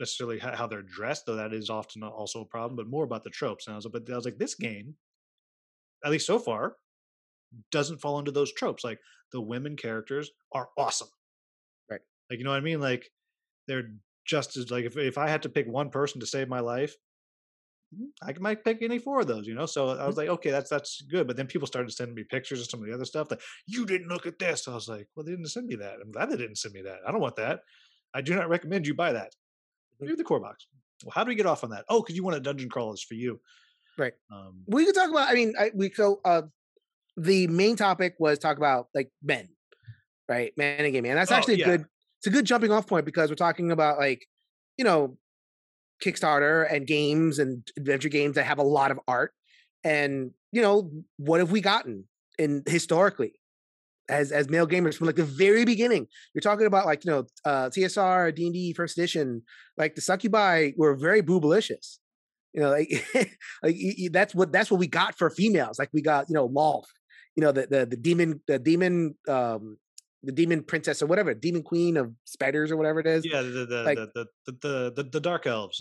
necessarily how they're dressed, though that is often also a problem, but more about the tropes. And I was like, this game, at least so far, doesn't fall into those tropes. Like the women characters are awesome, right? Like, you know what I mean? Like they're just as like if I had to pick one person to save my life, I might pick any four of those, you know? So I was like, okay, that's good. But then people started sending me pictures of some of the other stuff. Like, you didn't look at this. I was like, well, they didn't send me that. I'm glad they didn't send me that. I don't want that. I do not recommend you buy that. Do the core box. Well, how do we get off on that? Oh, because you want a dungeon crawl is for you. Right. We could talk about, I mean, the main topic was talk about like men, right? Man and gay man. That's actually it's a good jumping off point because we're talking about like, you know, Kickstarter and games and adventure games that have a lot of art, and you know, what have we gotten in historically as male gamers from like the very beginning? You're talking about like, you know, TSR, D&D first edition, like the succubi were very boobalicious, you know, like like that's what we got for females. Like we got, you know, Lolf, you know, the demon princess or whatever, demon queen of spiders or whatever it is. Yeah, the dark elves.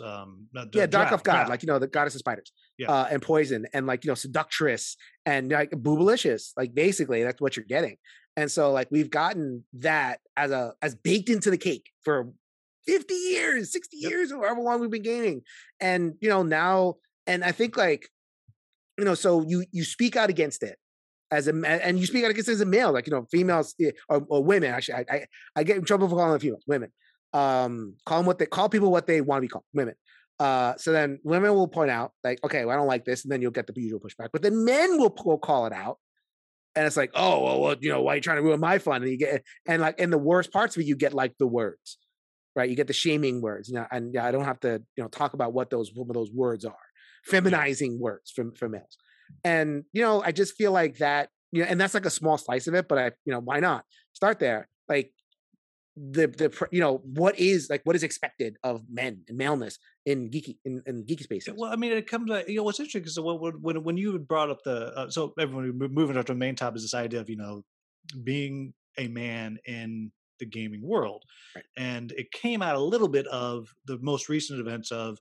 Dark elf god, like, you know, the goddess of spiders. Yeah. And poison and like, you know, seductress and like boobalicious. Like basically that's what you're getting. And so like we've gotten that as baked into the cake for 50 years, 60 years, or however long we've been gaming. And you know, now, and I think like, you know, so you speak out against it. You speak out against it as a male, like, you know, females or women. Actually, I get in trouble for calling them females, women. Call people what they want to be called, women. So then women will point out, like, okay, well, I don't like this, and then you'll get the usual pushback. But then men will call it out, and it's like, oh, well, you know, why are you trying to ruin my fun? And you get, and like in the worst parts of it, you get like the words, right? You get the shaming words, you know, and I don't have to, you know, talk about what those words are, feminizing words for males. And, you know, I just feel like that, you know, and that's like a small slice of it, but you know, why not start there? Like the you know, what is expected of men and maleness in geeky spaces? Well, I mean, it comes, you know, what's interesting is when you brought up so everyone moving up to the main top is this idea of, you know, being a man in the gaming world. Right. And it came out a little bit of the most recent events of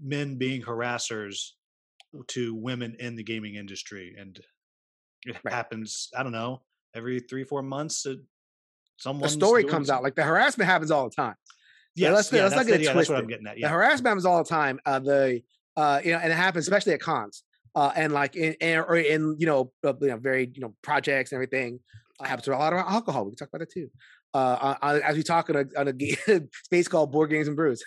men being harassers to women in the gaming industry, and it happens, I don't know, every 3-4 months someone, a story comes out. Like the harassment happens all the time. Yeah, let's not get it twisted. That's what I'm getting at. Yeah. The harassment happens all the time. You know, and it happens especially at cons and like in you know very, you know, projects and everything. It happens with a lot of alcohol. We can talk about that too. As we talk on a space called Board Games and Brews.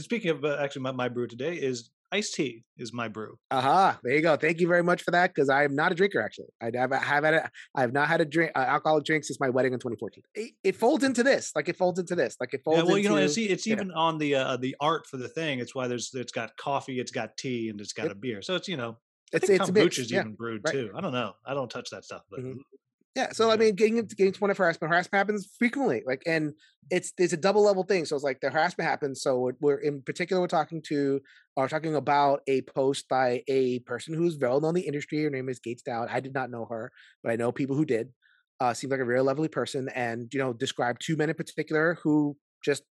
Speaking of actually, my brew today is iced tea is my brew. There you go. Thank you very much for that, because I am not a drinker, actually. I have not had a alcoholic drink since my wedding in 2014. It folds into this. Yeah, well, you know, it's even on the art for the thing. It's why it's got coffee, it's got tea, and it's got a beer. So it's, you know, it's kombucha's even brewed too. I don't know. I don't touch that stuff, but yeah, so I mean, getting to one of harassment happens frequently, like, and it's a double level thing. So it's like the harassment happens. So we're talking about a post by a person who's well known in the industry. Her name is Gates Dowd. I did not know her, but I know people who did. Seems like a very lovely person, and you know, described two men in particular who just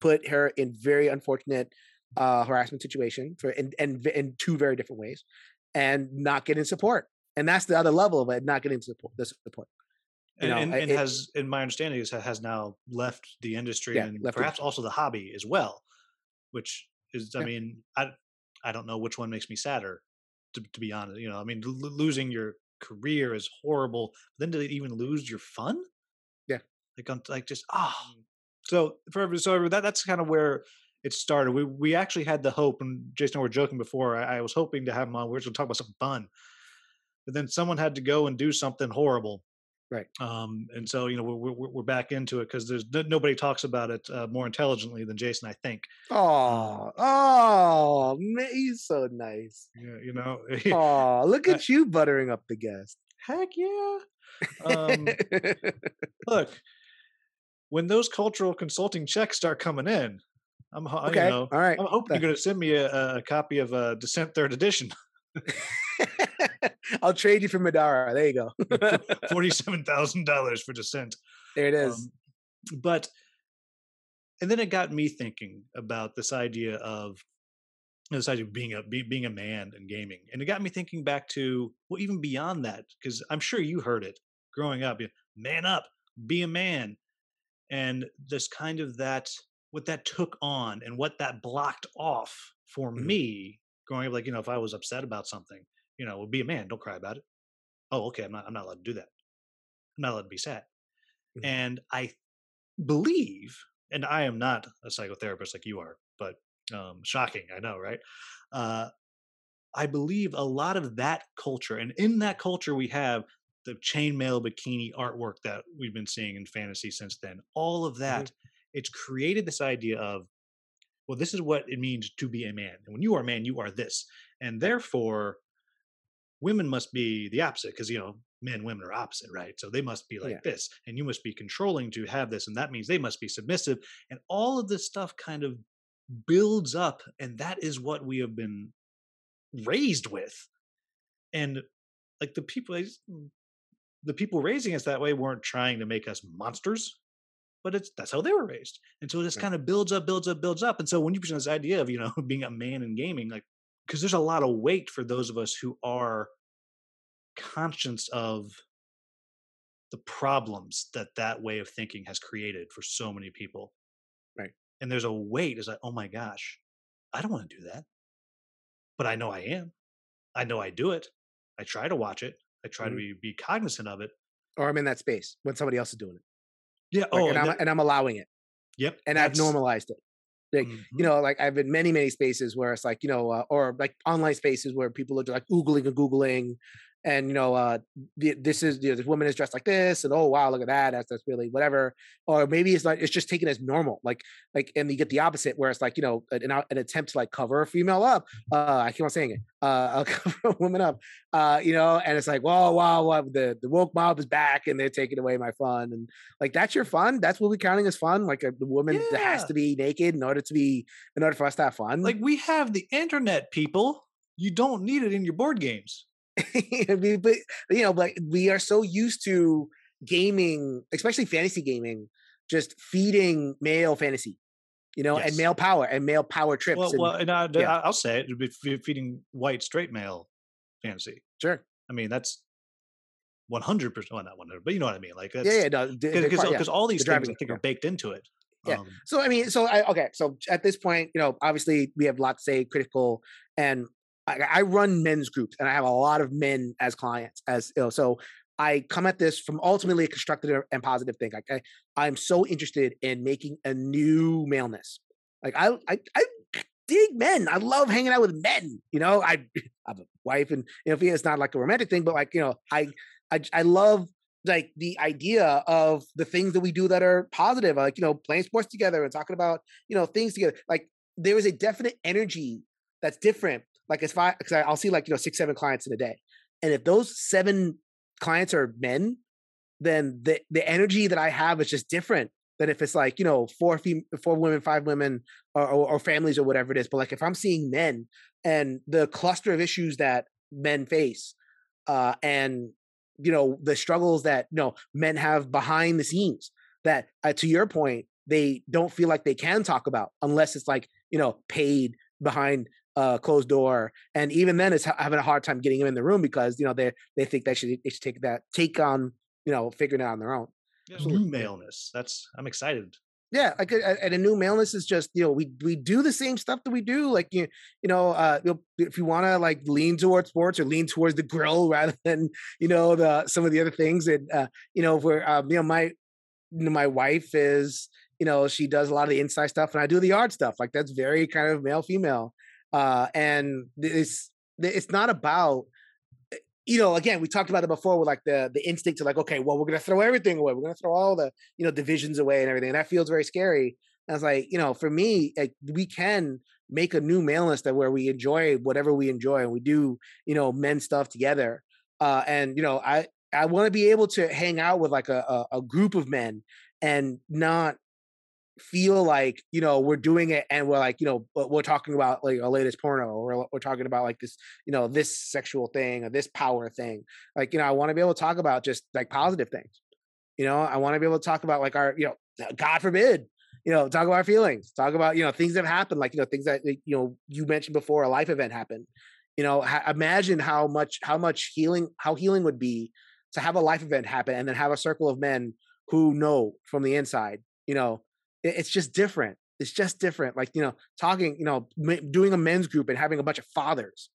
put her in very unfortunate harassment situation for in two very different ways, and not getting support. And that's the other level of it, not getting support. That's the point. And my understanding is has now left the industry and perhaps also the hobby as well, which is, I mean, I don't know which one makes me sadder, to be honest. You know, I mean, losing your career is horrible. Then to even lose your fun, So that's kind of where it started. We actually had the hope, and Jason and I were joking before. I was hoping to have him on. We were going to talk about something fun, but then someone had to go and do something horrible. Right. And so, you know, we're back into it because there's nobody talks about it more intelligently than Jason, I think. Oh, man, he's so nice. Yeah, you know. Oh, look at you buttering up the guest. Heck yeah. Look, when those cultural consulting checks start coming in, I'm hoping you're going to send me a copy of Descent 3rd Edition. I'll trade you for Madara. There you go. $47,000 for Descent. There it is. And then it got me thinking about this idea of being a man in gaming. And it got me thinking back to, well, even beyond that, because I'm sure you heard it growing up, you know, man up, be a man. And this kind of that, what that took on and what that blocked off for me growing up, like, you know, if I was upset about something, you know, well, be a man, don't cry about it. Oh, okay, I'm not allowed to do that. I'm not allowed to be sad. Mm-hmm. And I believe, and I am not a psychotherapist like you are, but shocking, I know, right? I believe a lot of that culture, and in that culture we have the chainmail bikini artwork that we've been seeing in fantasy since then. All of that, it's created this idea of, well, this is what it means to be a man. And when you are a man, you are this. And therefore, women must be the opposite because, you know, men and women are opposite, right? So they must be like this, and you must be controlling to have this. And that means they must be submissive. And all of this stuff kind of builds up. And that is what we have been raised with. And like the people raising us that way weren't trying to make us monsters, but that's how they were raised. And so this kind of builds up. And so when you present this idea of, you know, being a man in gaming, like, because there's a lot of weight for those of us who are conscious of the problems that way of thinking has created for so many people. Right. And there's a weight. It's like, oh my gosh, I don't want to do that. But I know I am. I know I do it. I try to watch it. I try to be cognizant of it. Or I'm in that space when somebody else is doing it. Yeah. Like, I'm allowing it. Yep. And I've normalized it. Like, you know, like I've been many spaces where it's like, you know, or like online spaces where people are like Googling and, you know, this is, you know, this woman is dressed like this and, oh, wow, look at that. That's really whatever. Or maybe it's like, it's just taken as normal. Like, and you get the opposite where it's like, you know, an attempt to like cover a female up. I keep on saying it. I'll cover a woman up, you know, and it's like, whoa, wow, the woke mob is back and they're taking away my fun. And like, that's your fun. That's what we're counting as fun. Like the woman that has to be naked in order for us to have fun. Like we have the internet, people. You don't need it in your board games. But you know, like we are so used to gaming, especially fantasy gaming, just feeding male fantasy, you know, and male power trips. Well, I'll say it would be feeding white straight male fantasy. Sure, I mean that's 100%. Well, not 100, but you know what I mean. Like that's, because all these things I think are baked into it. Yeah. So at this point, you know, obviously we have a lot to say, critical and. I run men's groups and I have a lot of men as clients, as you know, so I come at this from ultimately a constructive and positive thing. Like I'm so interested in making a new maleness. Like I dig men. I love hanging out with men. You know, I have a wife and you know, it's not like a romantic thing, but like, you know, I love like the idea of the things that we do that are positive, like, you know, playing sports together and talking about, you know, things together. Like there is a definite energy that's different. Like it's fine because I'll see like, you know, 6-7 clients in a day. And if those 7 clients are men, then the energy that I have is just different than if it's like, you know, 4 women, 5 women or families or whatever it is. But like if I'm seeing men and the cluster of issues that men face and, you know, the struggles that, you know, men have behind the scenes that to your point, they don't feel like they can talk about unless it's like, you know, paid behind closed door, and even then it's having a hard time getting them in the room because, you know, they think they should take on, you know, figuring it out on their own. Yeah, new maleness. I'm excited. Yeah, and a new maleness is just, you know, we do the same stuff that we do. Like, you know, if you want to like lean towards sports or lean towards the grill rather than, you know, some of the other things. And you know, where you know, my wife is, you know, she does a lot of the inside stuff, and I do the yard stuff. Like, that's very kind of male female, and it's not about, you know, again, we talked about it before with like the instinct to like, okay, well, we're going to throw everything away. We're going to throw all the, you know, divisions away and everything. And that feels very scary. And I was like, you know, for me, like, we can make a new mailing list that where we enjoy whatever we enjoy and we do, you know, men's stuff together. And, you know, I want to be able to hang out with like a group of men and not feel like, you know, we're doing it and we're like, you know, we're talking about like our latest porno, or we're talking about like this, you know, this sexual thing or this power thing. Like, you know, I want to be able to talk about just like positive things. You know, I want to be able to talk about like our, you know, God forbid, you know, talk about our feelings, talk about, you know, things that have happened, like, you know, things that, you know, you mentioned before, a life event happened. You know, imagine how much healing, how healing would be to have a life event happen and then have a circle of men who know from the inside, you know. It's just different. It's just different. Like, you know, talking, you know, doing a men's group and having a bunch of fathers,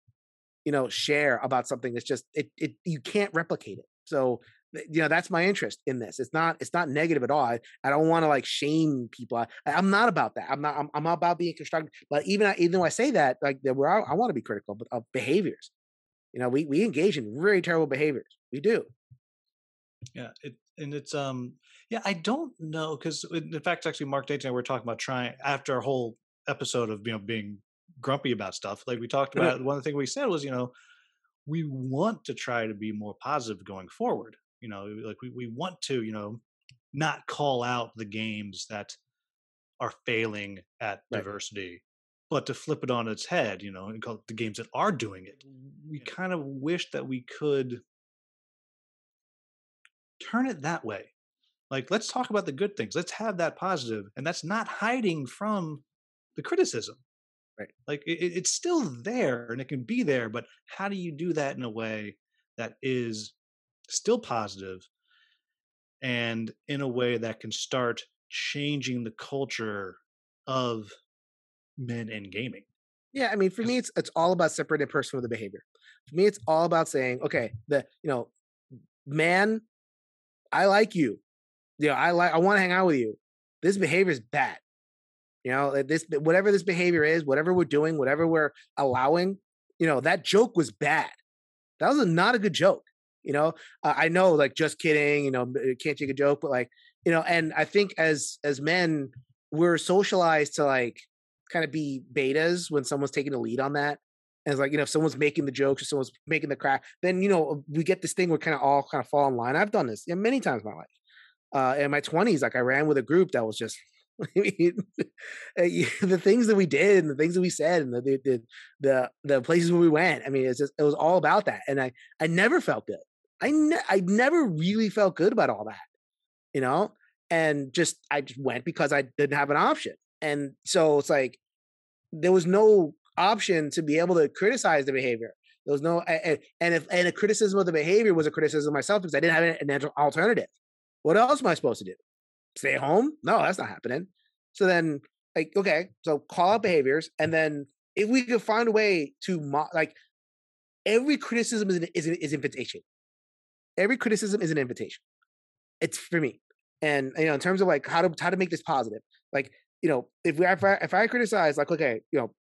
you know, share about something. It's just, it you can't replicate it. So, you know, that's my interest in this. It's not negative at all. I don't want to like shame people. I'm not about that. I'm about being constructive. But even though I say that, like, I want to be critical of behaviors. You know, we engage in really terrible behaviors. We do. Yeah. Yeah, I don't know, because in fact, actually, Mark Dainty and I were talking about trying, after our whole episode of, you know, being grumpy about stuff, like we talked about, one of the things we said was, you know, we want to try to be more positive going forward. You know, like we want to, you know, not call out the games that are failing at diversity, but to flip it on its head, you know, and call it the games that are doing it. We kind of wish that we could turn it that way. Like, let's talk about the good things. Let's have that positive. And that's not hiding from the criticism. Right. Like, it's still there and it can be there, but how do you do that in a way that is still positive and in a way that can start changing the culture of men in gaming? Yeah, I mean, for me, it's all about separating person from the behavior. For me, it's all about saying, okay, you know, man, I like you. You know, I want to hang out with you. This behavior is bad. You know, whatever this behavior is, whatever we're doing, whatever we're allowing, you know, that joke was bad. That was not a good joke. You know, I know, like, just kidding, you know, can't take a joke, but like, you know, and I think as men, we're socialized to like kind of be betas when someone's taking the lead on that. And it's like, you know, if someone's making the jokes or someone's making the crack, then, you know, we get this thing where kind of all kind of fall in line. I've done this many times in my life. In my 20s, like, I ran with a group that was just, I mean, the things that we did and the things that we said and the places where we went. I mean, it's just, it was all about that. And I never felt good. I never really felt good about all that, you know, and I just went because I didn't have an option. And so it's like, there was no option to be able to criticize the behavior. There was no, and a criticism of the behavior was a criticism of myself because I didn't have an alternative. What else am I supposed to do? Stay at home? No, that's not happening. So then, like, okay, so call out behaviors. And then if we could find a way to, like, every criticism is invitation. Every criticism is an invitation. It's for me. And, you know, in terms of, like, how to make this positive. Like, you know, if I criticize, like, okay, you know,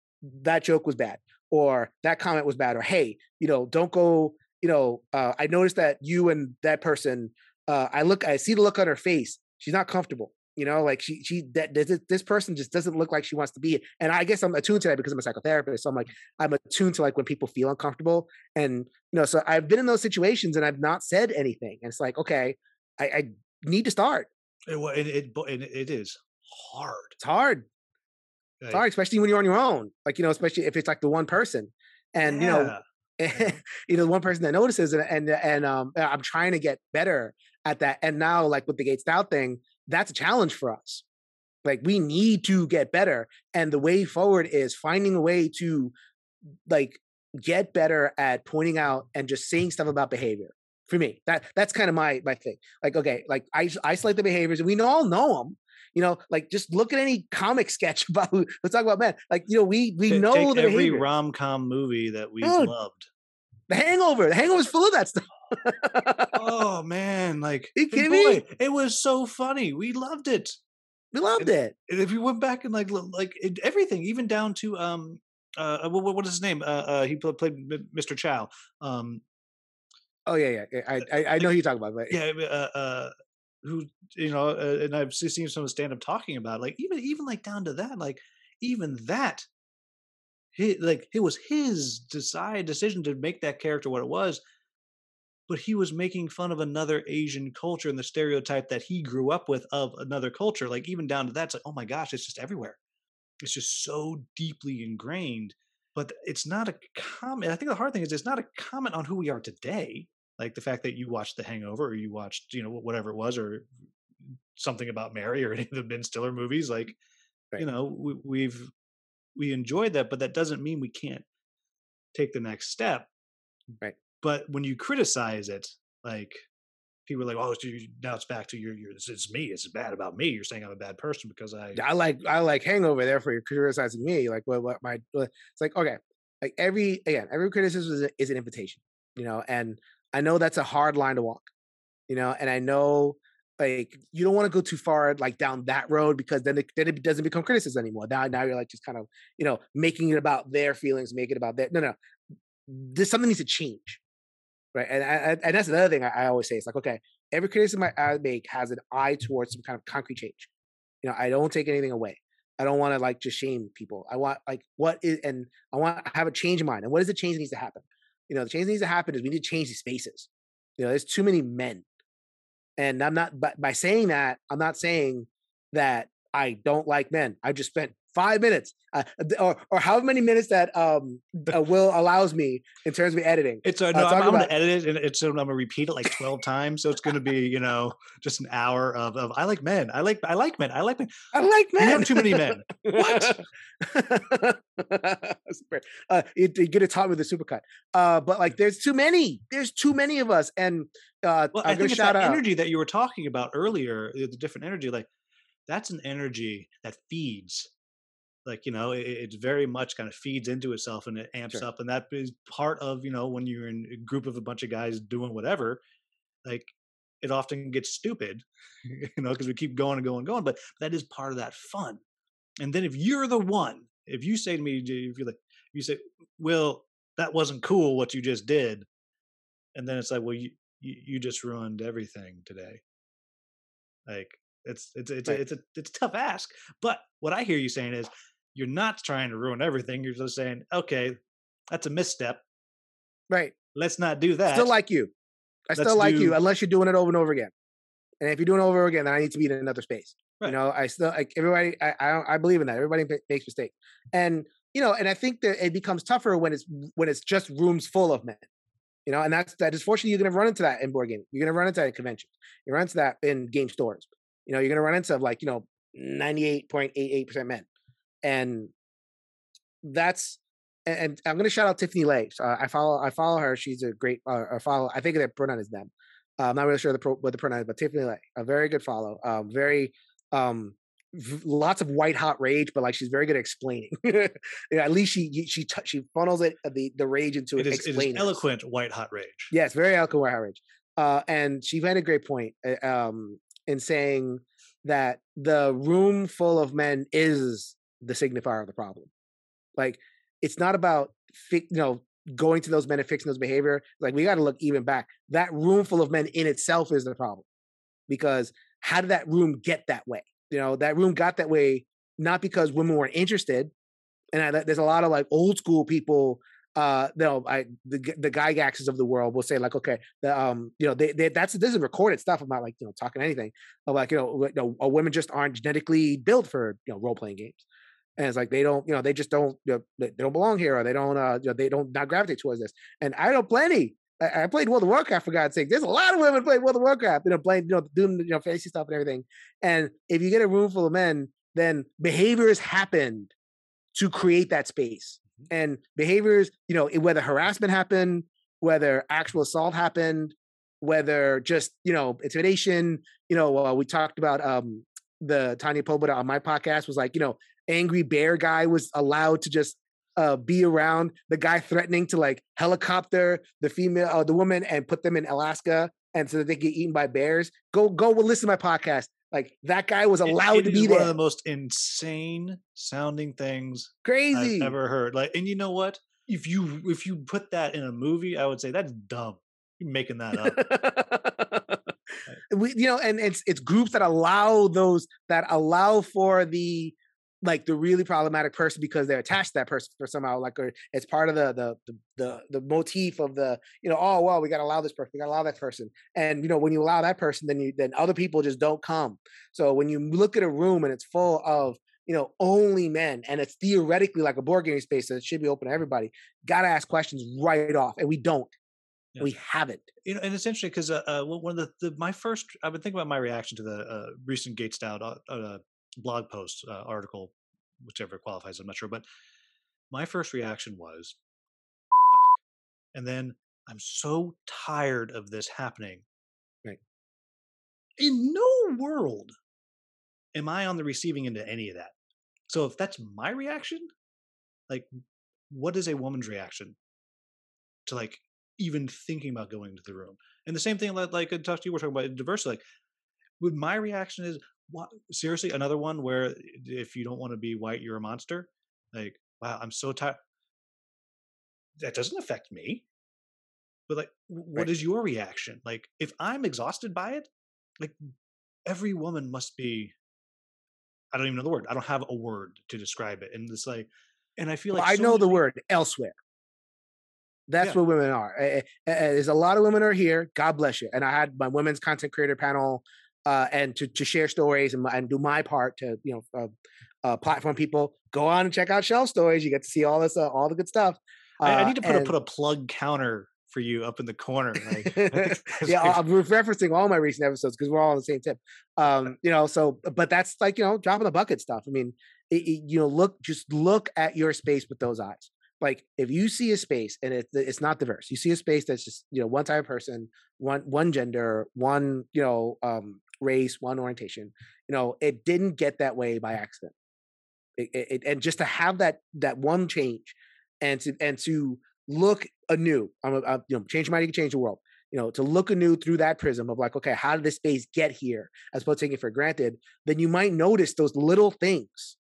that joke was bad, or that comment was bad, or, hey, you know, don't go, you know, I noticed that you and that person, I see the look on her face. She's not comfortable, you know, like this person just doesn't look like she wants to be. And I guess I'm attuned to that because I'm a psychotherapist. So I'm like, I'm attuned to like when people feel uncomfortable, and, you know, so I've been in those situations and I've not said anything. And it's like, okay, I need to start. Well, it is hard. It's hard. Right. It's hard, especially when you're on your own, like, you know, especially if it's like the one person and, yeah, you know, you know, the one person that notices. And I'm trying to get better at that. And now, like, with the Gates Dowd thing, that's a challenge for us. Like, we need to get better. And the way forward is finding a way to like get better at pointing out and just saying stuff about behavior. For me, that's kind of my thing. Like, okay, like I isolate the behaviors, and we all know them. You know, like just look at any comic sketch about. Let's talk about men. Like, you know, we know the behavior. Every rom-com movie that we've loved. The Hangover. The Hangover is full of that stuff. Oh man, like it was so funny. We loved it. And if you went back and like everything, even down to what is his name? He played Mr. Chow. Oh yeah, yeah. I know who you're talking about, but yeah, who you know, and I've seen some stand up talking about it. Like even like down to that, like even that, it was his decision to make that character what it was, but he was making fun of another Asian culture and the stereotype that he grew up with of another culture. Like even down to that, it's like, oh my gosh, it's just everywhere. It's just so deeply ingrained. But it's not a comment. I think the hard thing is it's not a comment on who we are today. Like the fact that you watched The Hangover or you watched, you know, whatever it was, or something about Mary or any of the Ben Stiller movies. Like, right. You know, we enjoyed that, but that doesn't mean we can't take the next step. Right. But when you criticize it, like people are like, oh, now it's back to it's me. It's bad about me. You're saying I'm a bad person because I like Hangover. Therefore, you're criticizing me. Like what it's like, okay. Like every criticism is an invitation, you know, and I know that's a hard line to walk, you know, and I know like you don't want to go too far like down that road because then it doesn't become criticism anymore. Now you're like just kind of, you know, making it about their feelings, make it about that. No, there's something needs to change, right? And that's another thing I always say. It's like, okay, every criticism I make has an eye towards some kind of concrete change. You know, I don't take anything away. I don't want to like just shame people. I want like I have a change in mind. And what is the change that needs to happen? You know, the change that needs to happen is we need to change these spaces. You know, there's too many men. And I'm not, by saying that, I'm not saying that I don't like men. I just spent 5 minutes or however many minutes that Will allows me in terms of editing. It's no, I'm going to edit it and I'm going to repeat it like 12 times. So it's going to be, you know, just an hour of I like men. I like men. You have too many men. What? You get it taught with a supercut. But like, there's too many of us. And well, I think it's that energy that you were talking about earlier, the different energy, like, that's an energy that feeds, like, you know, it very much kind of feeds into itself and it amps up. And that is part of, you know, when you're in a group of a bunch of guys doing whatever, like it often gets stupid, you know, because we keep going and going and going, but that is part of that fun. And then if you're the one, if you say to me, if you say, Will, that wasn't cool what you just did. And then it's like, well, you just ruined everything today. Like, it's a tough ask, but what I hear you saying is you're not trying to ruin everything. You're just saying, okay, that's a misstep, right? Let's not do that. Still like you. I still like you unless you're doing it over and over again. And if you're doing it over again, then I need to be in another space. Right. You know, I still like everybody. I believe in that. Everybody makes mistakes, and you know, and I think that it becomes tougher when it's just rooms full of men. You know, and that is fortunately you're going to run into that in board gaming. You're going to run into that in conventions. You run into that in game stores. You know, you're going to run into like, you know, 98.88% men. And that's, and I'm going to shout out Tiffany Lay. I follow her. She's a great, I think their pronoun is them. I'm not really sure what the pronoun is, but Tiffany Lay, a very good follow. Lots of white hot rage, but like, she's very good at explaining. You know, at least she funnels it, the rage into it. It is eloquent white hot rage. Yes. Very eloquent white hot rage. And she made a great point. In saying that the room full of men is the signifier of the problem. Like, it's not about, going to those men and fixing those behavior. Like, we got to look even back. That room full of men in itself is the problem, because how did that room get that way? You know, that room got that way, not because women weren't interested. And there's a lot of like old school people, the Gygaxes of the world will say like, okay, this is recorded stuff. I'm not like, you know, talking anything of like, you know, women just aren't genetically built for, you know, role-playing games. And it's like, they don't, you know, they just don't, you know, they don't belong here, or they don't, you know, they don't not gravitate towards this. And I know plenty. I played World of Warcraft, for God's sake. There's a lot of women playing World of Warcraft, you know, playing, you know, doing, you know, fantasy stuff and everything. And if you get a room full of men, then behaviors happened to create that space. And behaviors, you know, whether harassment happened, whether actual assault happened, whether just, you know, intimidation, you know, we talked about the Tanya Poboda on my podcast was like, you know, angry bear guy was allowed to just be around, the guy threatening to like helicopter the female, the woman, and put them in Alaska, and so that they get eaten by bears. Go listen to my podcast. Like, that guy was allowed to be there. One of the most insane sounding things crazy I've ever heard. Like, and you know what? If you put that in a movie, I would say that's dumb. You're making that up. You know, and it's groups that allow those, that allow for the, like, the really problematic person because they're attached to that person for somehow, like, or it's part of the motif of the, you know, oh, well, we got to allow this person, we got to allow that person. And, you know, when you allow that person, then other people just don't come. So when you look at a room and it's full of, you know, only men, and it's theoretically like a board game space that should be open to everybody, got to ask questions right off. And we don't. Yeah. We haven't. You know, and it's interesting because one of my first, I've been thinking about my reaction to the recent Gates Dowd blog post, article, whichever qualifies, I'm not sure, but my first reaction was, and then I'm so tired of this happening. Right. In no world am I on the receiving end of any of that. So if that's my reaction, like, what is a woman's reaction to, like, even thinking about going into the room? And the same thing, like I talked to you, we're talking about diversity. Like, with my reaction is, what, seriously, another one where if you don't want to be white, you're a monster. Like, wow, I'm so tired. That doesn't affect me. But, like, what right. is your reaction? Like, if I'm exhausted by it, like, every woman must be, I don't even know the word. I don't have a word to describe it. And it's like, and I feel like, well, I know the word elsewhere. That's yeah. where women are. There's a lot of women are here. God bless you. And I had my women's content creator panel, and to share stories and do my part to, you know, platform people. Go on and check out Shelf Stories. You get to see all this, all the good stuff. I need to put a plug counter for you up in the corner. Like, yeah, I'm referencing all my recent episodes because we're all on the same tip. You know, so, but that's like, you know, drop in the bucket stuff. I mean, you know, just look at your space with those eyes. Like, if you see a space and it's not diverse, you see a space that's just, you know, one type of person, one gender, one, you know, race, one orientation, you know, it didn't get that way by accident. And just to have that one change, and to look anew, I'm you know, change your mind, you can change the world. You know, to look anew through that prism of like, okay, how did this space get here, as opposed to taking it for granted, then you might notice those little things,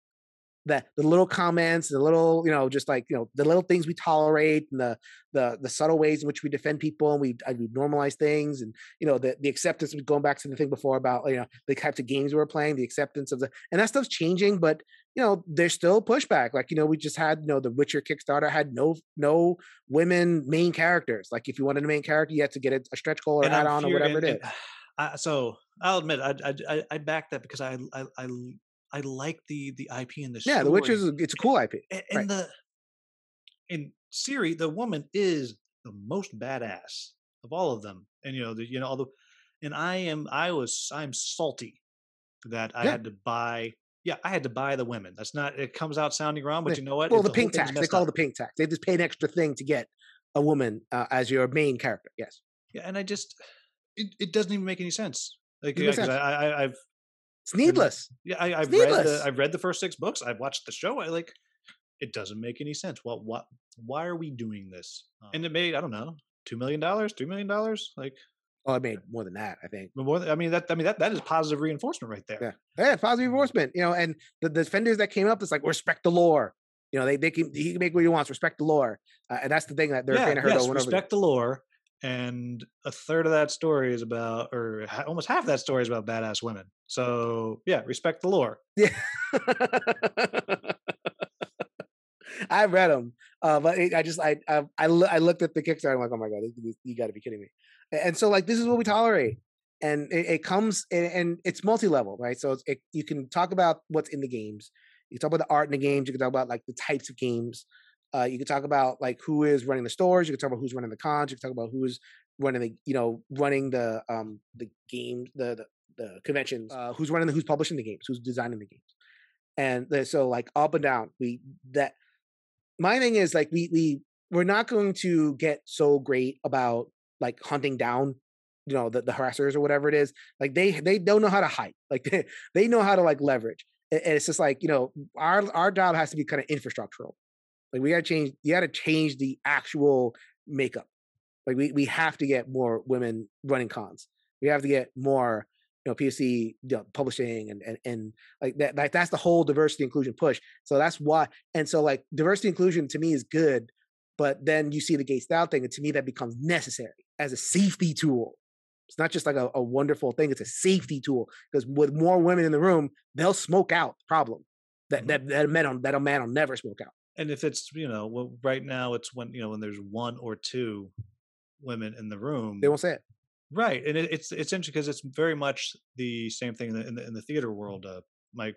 that the little comments, the little, you know, just like, you know, the little things we tolerate, and the subtle ways in which we defend people, and we normalize things, and, you know, the acceptance, going back to the thing before about, you know, the types of games we were playing, the acceptance of and that stuff's changing, but, you know, there's still pushback. Like, you know, we just had, you know, the Witcher Kickstarter had no women main characters. Like, if you wanted a main character, you had to get a stretch goal or hat on or whatever it is. So I'll admit, I backed that because I like the IP in the show. Yeah, The Witcher it's a cool IP. And in Ciri, the woman is the most badass of all of them. And, you know, I'm salty that I had to buy. Yeah, I had to buy the women. That's not. It comes out sounding wrong, but you know what? Well, the pink tax. They call it the pink tax. They just pay an extra thing to get a woman as your main character. Yes. Yeah, and I just it doesn't even make any sense. Like, yeah, I've. It's needless. Yeah, I've read the first 6 books. I've watched the show. I like. It doesn't make any sense. Well, why are we doing this? And it made, I don't know, $2 million. Like, oh, it made more than that, I think. That is positive reinforcement right there. Yeah, positive reinforcement. You know, and the defenders that came up, it's like, respect the lore. You know, he can make what he wants. Respect the lore, and that's the thing that they're trying to hurt. Yes, respect the lore. And a third of that story is about, or almost half that story is about badass women. So yeah, respect the lore. Yeah, I read them, but I looked at the Kickstarter. I'm like, oh my god, you got to be kidding me! And so, like, this is what we tolerate, and it comes, and it's multi-level, right? So you can talk about what's in the games. You can talk about the art in the games. You can talk about, like, the types of games. You can talk about, like, who is running the stores. You can talk about who's running the cons. You can talk about who's running the games, the conventions. Who's publishing the games, who's designing the games, and so, like, up and down. my thing is like we're not going to get so great about like hunting down, you know, the harassers or whatever it is. Like they don't know how to hide. Like they know how to like leverage. And it's just like, you know, our job has to be kind of infrastructural. Like you gotta change the actual makeup. Like we have to get more women running cons. We have to get more, you know, POC, you know, publishing and like that. Like that's the whole diversity inclusion push. So that's why. And so like diversity inclusion to me is good, but then you see the Gates Dowd thing, and to me that becomes necessary as a safety tool. It's not just like a wonderful thing. It's a safety tool, because with more women in the room, they'll smoke out the problem that a man will never smoke out. And if it's, you know, well, right now it's when, you know, when there's one or two women in the room, they won't say it. Right. And it's interesting because it's very much the same thing in the theater world. My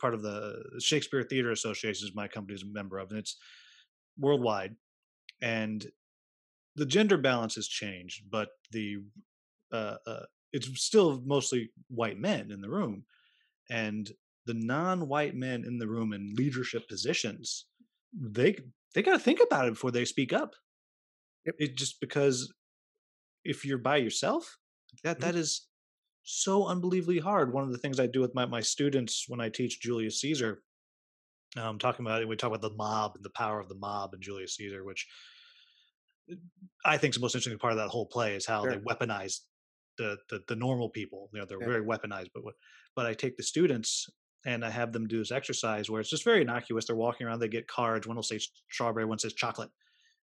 part of the Shakespeare Theater Association is my company's a member of, and it's worldwide. And the gender balance has changed, but the it's still mostly white men in the room. And the non-white men in the room in leadership positions, they got to think about it before they speak up. Yep. It just because if you're by yourself, that is so unbelievably hard. One of the things I do with my students when I teach Julius Caesar, we talk about the mob and the power of the mob and Julius Caesar, which I think is the most interesting part of that whole play is how Sure. They weaponized the normal people. You know, they're very weaponized, but I take the students and I have them do this exercise where it's just very innocuous. They're walking around, they get cards. One will say strawberry, one says chocolate.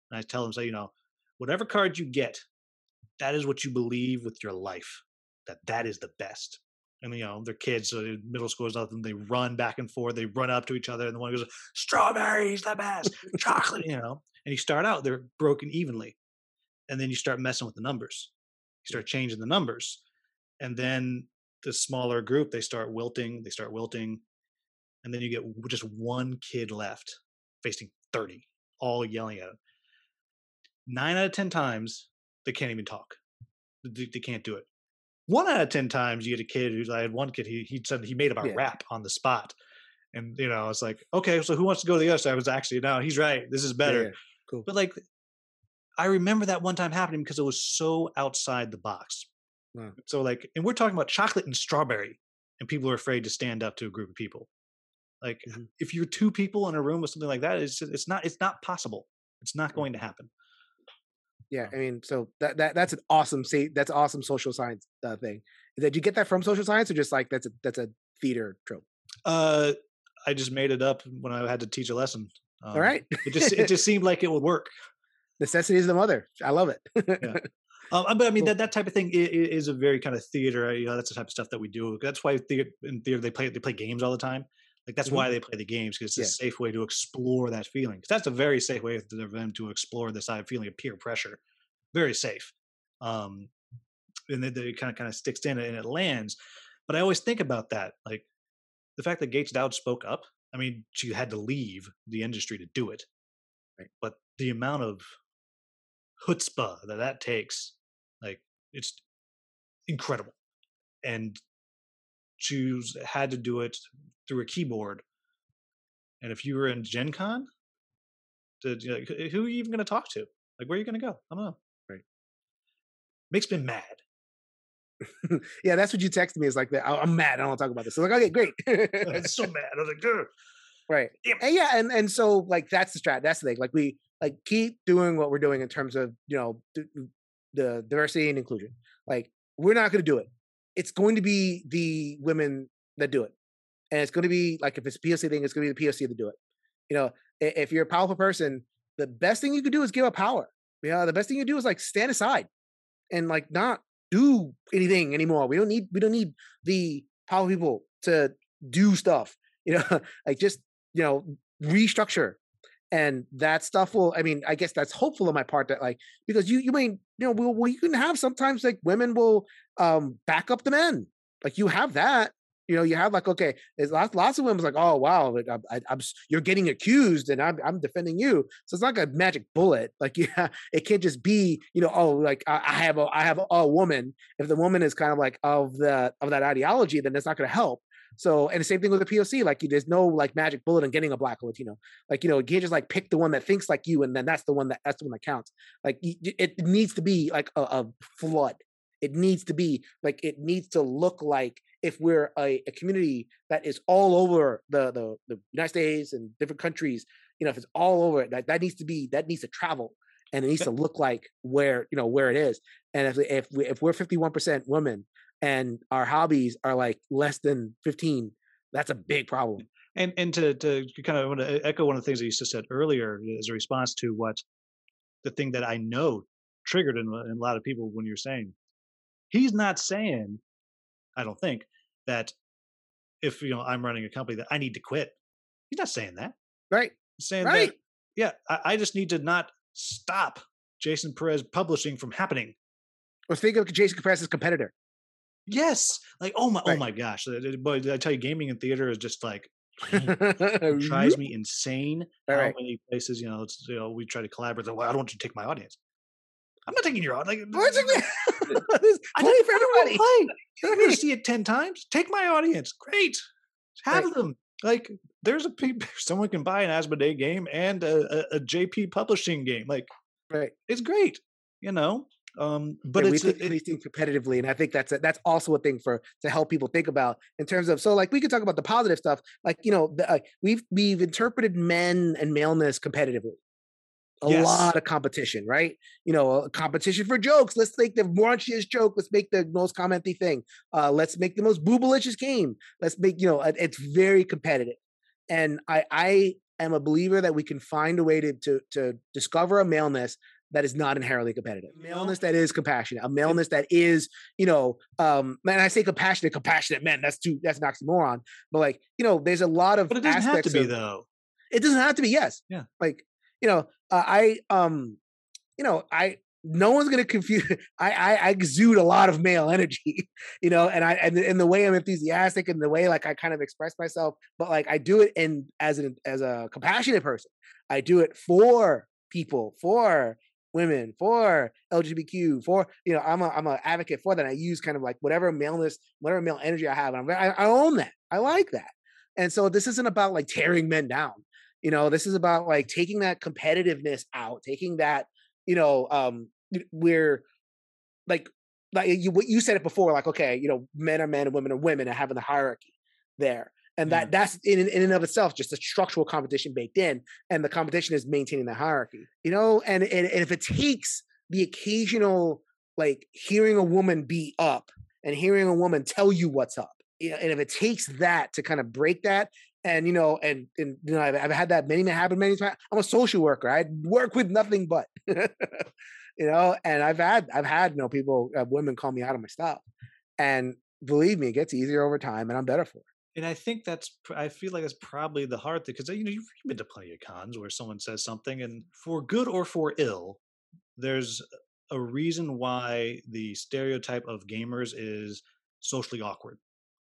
And I tell them, say, you know, whatever card you get, that is what you believe with your life, that is the best. And, you know, they're kids, so middle school is nothing. They run back and forth. They run up to each other. And the one goes, strawberry's the best, chocolate, you know. And you start out, they're broken evenly. And then you start messing with the numbers. You start changing the numbers. And then the smaller group, they start wilting. And then you get just one kid left facing 30, all yelling at him. 9 out of 10 times, they can't even talk. They can't do it. 1 out of 10 times you get a kid who's, I had one kid, he said he made up a rap on the spot. And, you know, it's like, okay, so who wants to go to the other side? I was actually, no, he's right. This is better. Yeah, cool. But like, I remember that one time happening because it was so outside the box. Wow. So like, and we're talking about chocolate and strawberry, and people are afraid to stand up to a group of people. Like if you're two people in a room with something like that, it's just, it's not possible. It's not going to happen. Yeah, I mean, so that's an awesome social science thing. Did you get that from social science, or just like that's a theater trope? I just made it up when I had to teach a lesson. All right, it just seemed like it would work. Necessity is the mother. I love it. Yeah. But I mean that type of thing is a very kind of theater. You know, that's the type of stuff that we do. That's why in theater they play games all the time. Like that's why they play the games, because it's a safe way to explore that feeling. Because that's a very safe way for them to explore this side feeling of peer pressure. Very safe, and then it kind of sticks in and it lands. But I always think about that, like the fact that Gates Dowd spoke up. I mean, she had to leave the industry to do it, right? But the amount of chutzpah that takes, like, it's incredible. And she had to do it through a keyboard. And if you were in Gen Con, who are you even going to talk to? Like, where are you going to go? I don't know. Right. Makes me mad. Yeah, that's what you texted me. It's like, I'm mad. I don't want to talk about this. I was like, okay, great. I'm so mad. I was like, good. Right. And yeah. And so like, that's the strat. That's the thing. Like we keep doing what we're doing in terms of, you know, the diversity and inclusion. Like we're not going to do it. It's going to be the women that do it. And it's going to be like, if it's a POC thing, it's going to be the POC that do it. You know, if you're a powerful person, the best thing you could do is give up power. You know, the best thing you do is like stand aside and like not do anything anymore. We don't need the powerful people to do stuff. You know, like just, you know, restructure, and that stuff will. I mean, I guess that's hopeful on my part that like, because you mean, you know, you can have sometimes like women will back up the men. Like you have that. You know, you have like, okay, there's lots of women like, oh wow, you're getting accused, and I'm defending you. So it's not like a magic bullet. Like, yeah, it can't just be, you know, oh, like I have a woman. If the woman is kind of like of that ideology, then that's not going to help. So, and the same thing with the POC, like there's no like magic bullet in getting a black or Latino. Like, you know, you can't just like pick the one that thinks like you and then that's the one that counts. Like it needs to be like a flood. It needs to be like, it needs to look like if we're a community that is all over the United States and different countries, you know, if it's all over it, that needs to travel and it needs to look like where, you know, where it is. And if we're 51% women and our hobbies are like less than 15, that's a big problem. And to kind of want to echo one of the things that you just said earlier as a response to what the thing that I know triggered in a lot of people when you're saying, he's not saying, I don't think, that if, you know, I'm running a company that I need to quit. He's not saying that. Right. He's saying that, yeah, I just need to not stop Jason Perez Publishing from happening. Or think of Jason Perez's competitor. Yes. Like, oh my gosh. Boy, I tell you, gaming and theater is just like, it drives me insane. How many places, you know, it's, you know, we try to collaborate. Well, I don't want you to take my audience. I'm not taking your audience. Like, play for everybody. I'm going to see it 10 times. Take my audience. Great. Have them. Like, there's a someone can buy an Asmodee game and a JP Publishing game. Like, it's great, you know. But yeah, we think competitively, and I think that's also a thing to help people think about in terms of. So, like, we could talk about the positive stuff, like, you know, we've interpreted men and maleness competitively. A lot of competition, right? You know, competition for jokes. Let's make the raunchiest joke. Let's make the most commenty thing. Let's make the most boobalicious game. Let's make, you know, it's very competitive. And I am a believer that we can find a way to discover a maleness that is not inherently competitive. A maleness that is compassionate. A maleness that is, you know, man, I say compassionate men. That's an oxymoron. But like, you know, there's a lot of. But it doesn't have to be though. It doesn't have to be. Yes. Yeah. Like, you know, no one's going to confuse, I exude a lot of male energy, you know, and the way I'm enthusiastic and the way, like, I kind of express myself, but like, I do it as a compassionate person. I do it for people, for women, for LGBTQ, for, you know, I'm an advocate for that. I use kind of like whatever male energy I have. And I own that. I like that. And so this isn't about like tearing men down. You know, this is about like taking that competitiveness out, taking that, you know, we're like you said it before, like, okay, you know, men are men and women are women and having the hierarchy there. And that's in and of itself, just a structural competition baked in. And the competition is maintaining the hierarchy, you know, and if it takes the occasional, like hearing a woman be up and hearing a woman tell you what's up, you know, and if it takes that to kind of break that. And, you know, and you know, I've had that many times. I'm a social worker. I work with nothing but, you know, and I've had, you know, people, women call me out on my stuff, and believe me, it gets easier over time and I'm better for it. And I think I feel like that's probably the hard thing. Cause you know, you've been to plenty of cons where someone says something and for good or for ill, there's a reason why the stereotype of gamers is socially awkward,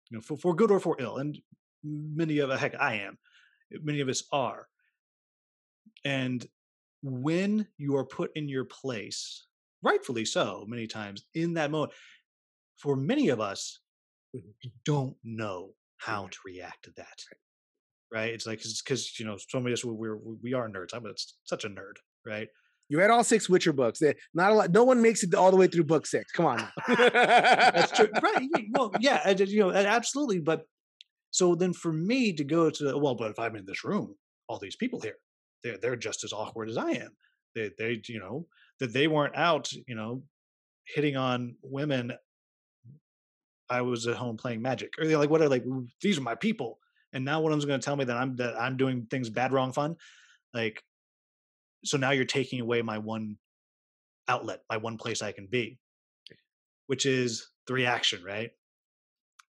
you know, for good or for ill. And many of us are. And when you are put in your place, rightfully so, many times in that moment, for many of us, we don't know how to react to that, right? It's like, because, you know, so many of us, we are nerds. I'm such a nerd, right? You read all 6 Witcher books. Not a lot. No one makes it all the way through book 6. Come on. That's true. Right. Well, yeah, you know, absolutely. But so then for me to go to, well, but if I'm in this room, all these people here, they're just as awkward as I am. They you know, that they weren't out, you know, hitting on women. I was at home playing Magic, or they're like, what are, like, these are my people. And now one of them's going to tell me that I'm doing things bad, wrong, fun. Like, so now you're taking away my one outlet, my one place I can be, which is the reaction, right?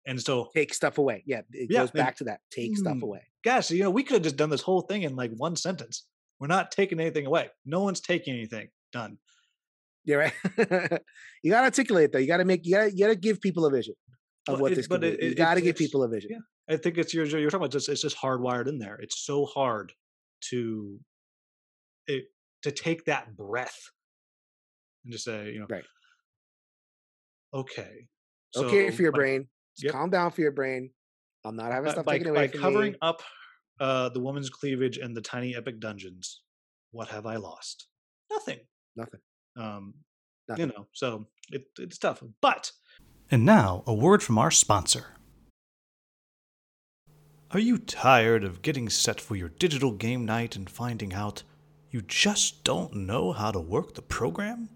And so take stuff away. Yeah. It goes back to that. Take stuff away. Gosh, you know, we could have just done this whole thing in like one sentence. We're not taking anything away. No one's taking anything. Done. Yeah. Right. You got to articulate though. You got to give people a vision of what this could be. You got to give people a vision. Yeah. I think it's you're talking about it's just hardwired in there. It's so hard to take that breath and just say, you know, okay. So, okay for your brain. Calm down for your brain. I'm not having stuff taken away from me. By covering up the woman's cleavage and the tiny epic dungeons, what have I lost? Nothing. Nothing. Nothing. You know, so it's tough. But... And now, a word from our sponsor. Are you tired of getting set for your digital game night and finding out you just don't know how to work the program?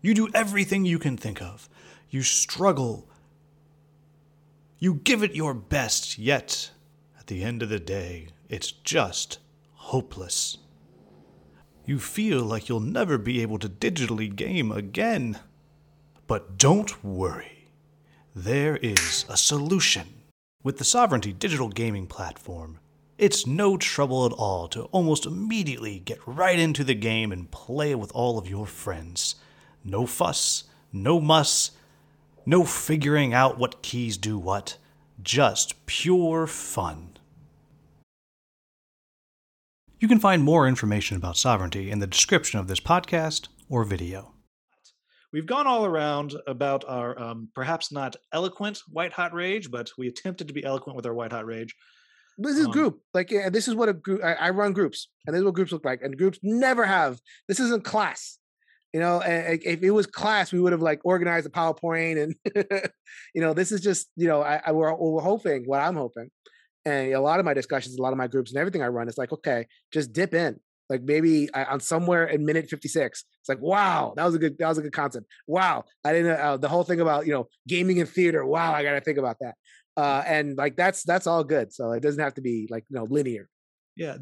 You do everything you can think of. You struggle. You give it your best, yet at the end of the day, it's just hopeless. You feel like you'll never be able to digitally game again. But don't worry. There is a solution. With the Sovereignty Digital Gaming Platform, it's no trouble at all to almost immediately get right into the game and play with all of your friends. No fuss, no muss, no figuring out what keys do what. Just pure fun. You can find more information about Sovereignty in the description of this podcast or video. We've gone all around about our perhaps not eloquent white hot rage, but we attempted to be eloquent with our white hot rage. This is group. Like, and this is what a group, I run groups, and this is what groups look like. And groups never have. This isn't class. You know, if it was class, we would have like organized a PowerPoint and, you know, this is just, you know, we're hoping what I'm hoping. And a lot of my discussions, a lot of my groups and everything I run, it's like, okay, just dip in. Like maybe on somewhere in minute 56, it's like, wow, that was a good concept. Wow. I didn't the whole thing about, you know, gaming and theater. Wow. I got to think about that. And like, that's all good. So it doesn't have to be like, you know, linear. Yeah.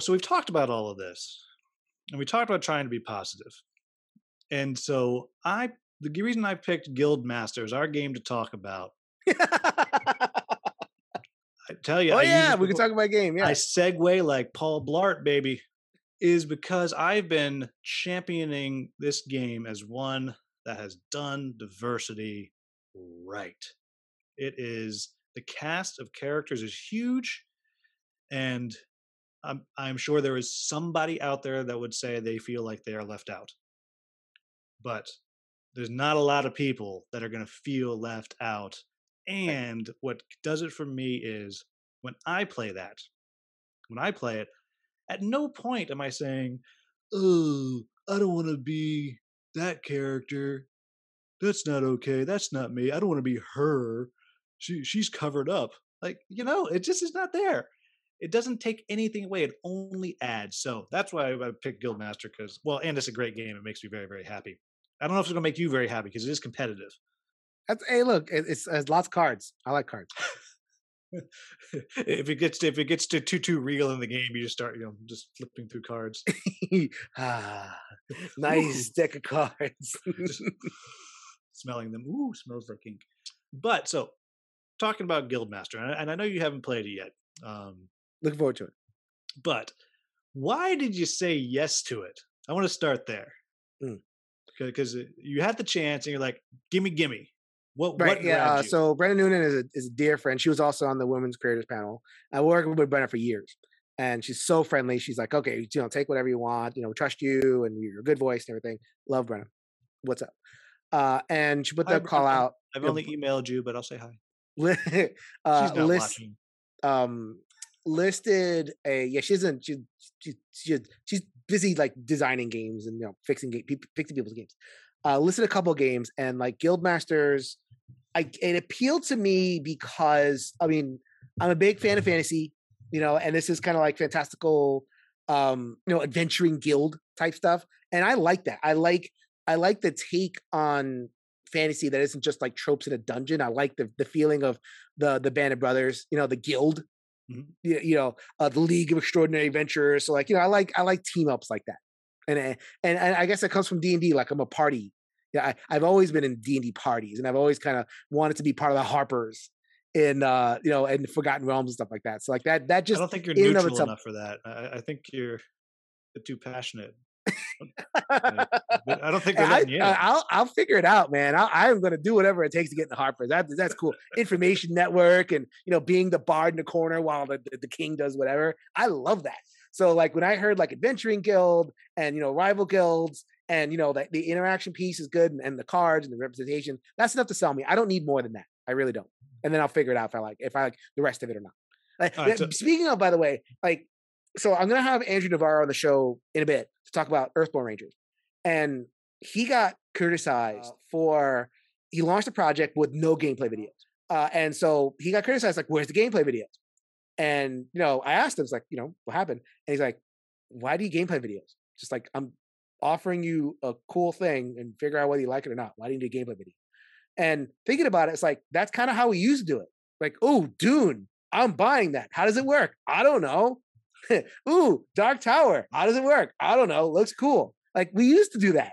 So we've talked about all of this. And we talked about trying to be positive. And so the reason I picked Guildmasters, our game to talk about. I tell you. Oh, yeah, we can talk about game. Yeah. I segue like Paul Blart, baby, is because I've been championing this game as one that has done diversity right. It is, the cast of characters is huge, and I'm sure there is somebody out there that would say they feel like they are left out. But there's not a lot of people that are going to feel left out. And what does it for me is when I play it, at no point am I saying, oh, I don't want to be that character. That's not okay. That's not me. I don't want to be her. She's covered up. Like, you know, it just is not there. It doesn't take anything away. It only adds. So that's why I picked Guildmaster because, well, and it's a great game. It makes me very, very happy. I don't know if it's going to make you very happy because it is competitive. Hey, look, it's lots of cards. I like cards. If it gets to too real in the game, you just start, you know, just flipping through cards. Nice deck of cards. Smelling them. Ooh, smells like ink. But so, talking about Guildmaster, and I know you haven't played it yet. Looking forward to it. But why did you say yes to it? I want to start there because you had the chance, and you're like, "Gimme." What yeah. So Brenna Noonan is a dear friend. She was also on the Women's Creators Panel. I worked with Brenna for years, and she's so friendly. She's like, okay, you know, take whatever you want. You know, we trust you, and you're a good voice and everything. Love Brenna. What's up? And she put that call out. I've only emailed you, but I'll say hi. She's not watching. Listed a she's busy like designing games and, you know, fixing people's games. Listed a couple of games, and like Guildmasters, it appealed to me because, I mean, I'm a big fan of fantasy, you know, and this is kind of like fantastical, you know, adventuring guild type stuff. And I like that. I like the take on fantasy that isn't just like tropes in a dungeon. I like the feeling of the Band of Brothers, you know, the guild, you know, the League of Extraordinary Adventurers. So like, you know, I like team ups like that. And I guess it comes from D&D. Like, I'm a party. Yeah, I've always been in D&D parties, and I've always kind of wanted to be part of the Harpers in, you know, and Forgotten Realms and stuff like that. So like that just, I don't think you're neutral enough for that. I think you're too passionate. I don't think they're letting you in. I'll figure it out, man. I'm going to do whatever it takes to get in the Harpers. That's cool. Information network, and, you know, being the bard in the corner while the king does whatever. I love that. So like when I heard like Adventuring Guild and, you know, rival guilds and, you know, the interaction piece is good and the cards and the representation, that's enough to sell me. I don't need more than that. I really don't. And then I'll figure it out if I like the rest of it or not. Speaking of, by the way, so I'm going to have Andrew Navarro on the show in a bit to talk about Earthborn Rangers. And he got criticized for, he launched a project with no gameplay videos. And so he got criticized, where's the gameplay videos? And, I asked him, what happened? And he's like, why do you gameplay videos? Just I'm offering you a cool thing and figure out whether you like it or not. Why do you need a gameplay video? And thinking about it, it's that's kind of how we used to do it. Oh, Dune, I'm buying that. How does it work? I don't know. Ooh, Dark Tower. How does it work? I don't know. Looks cool. We used to do that.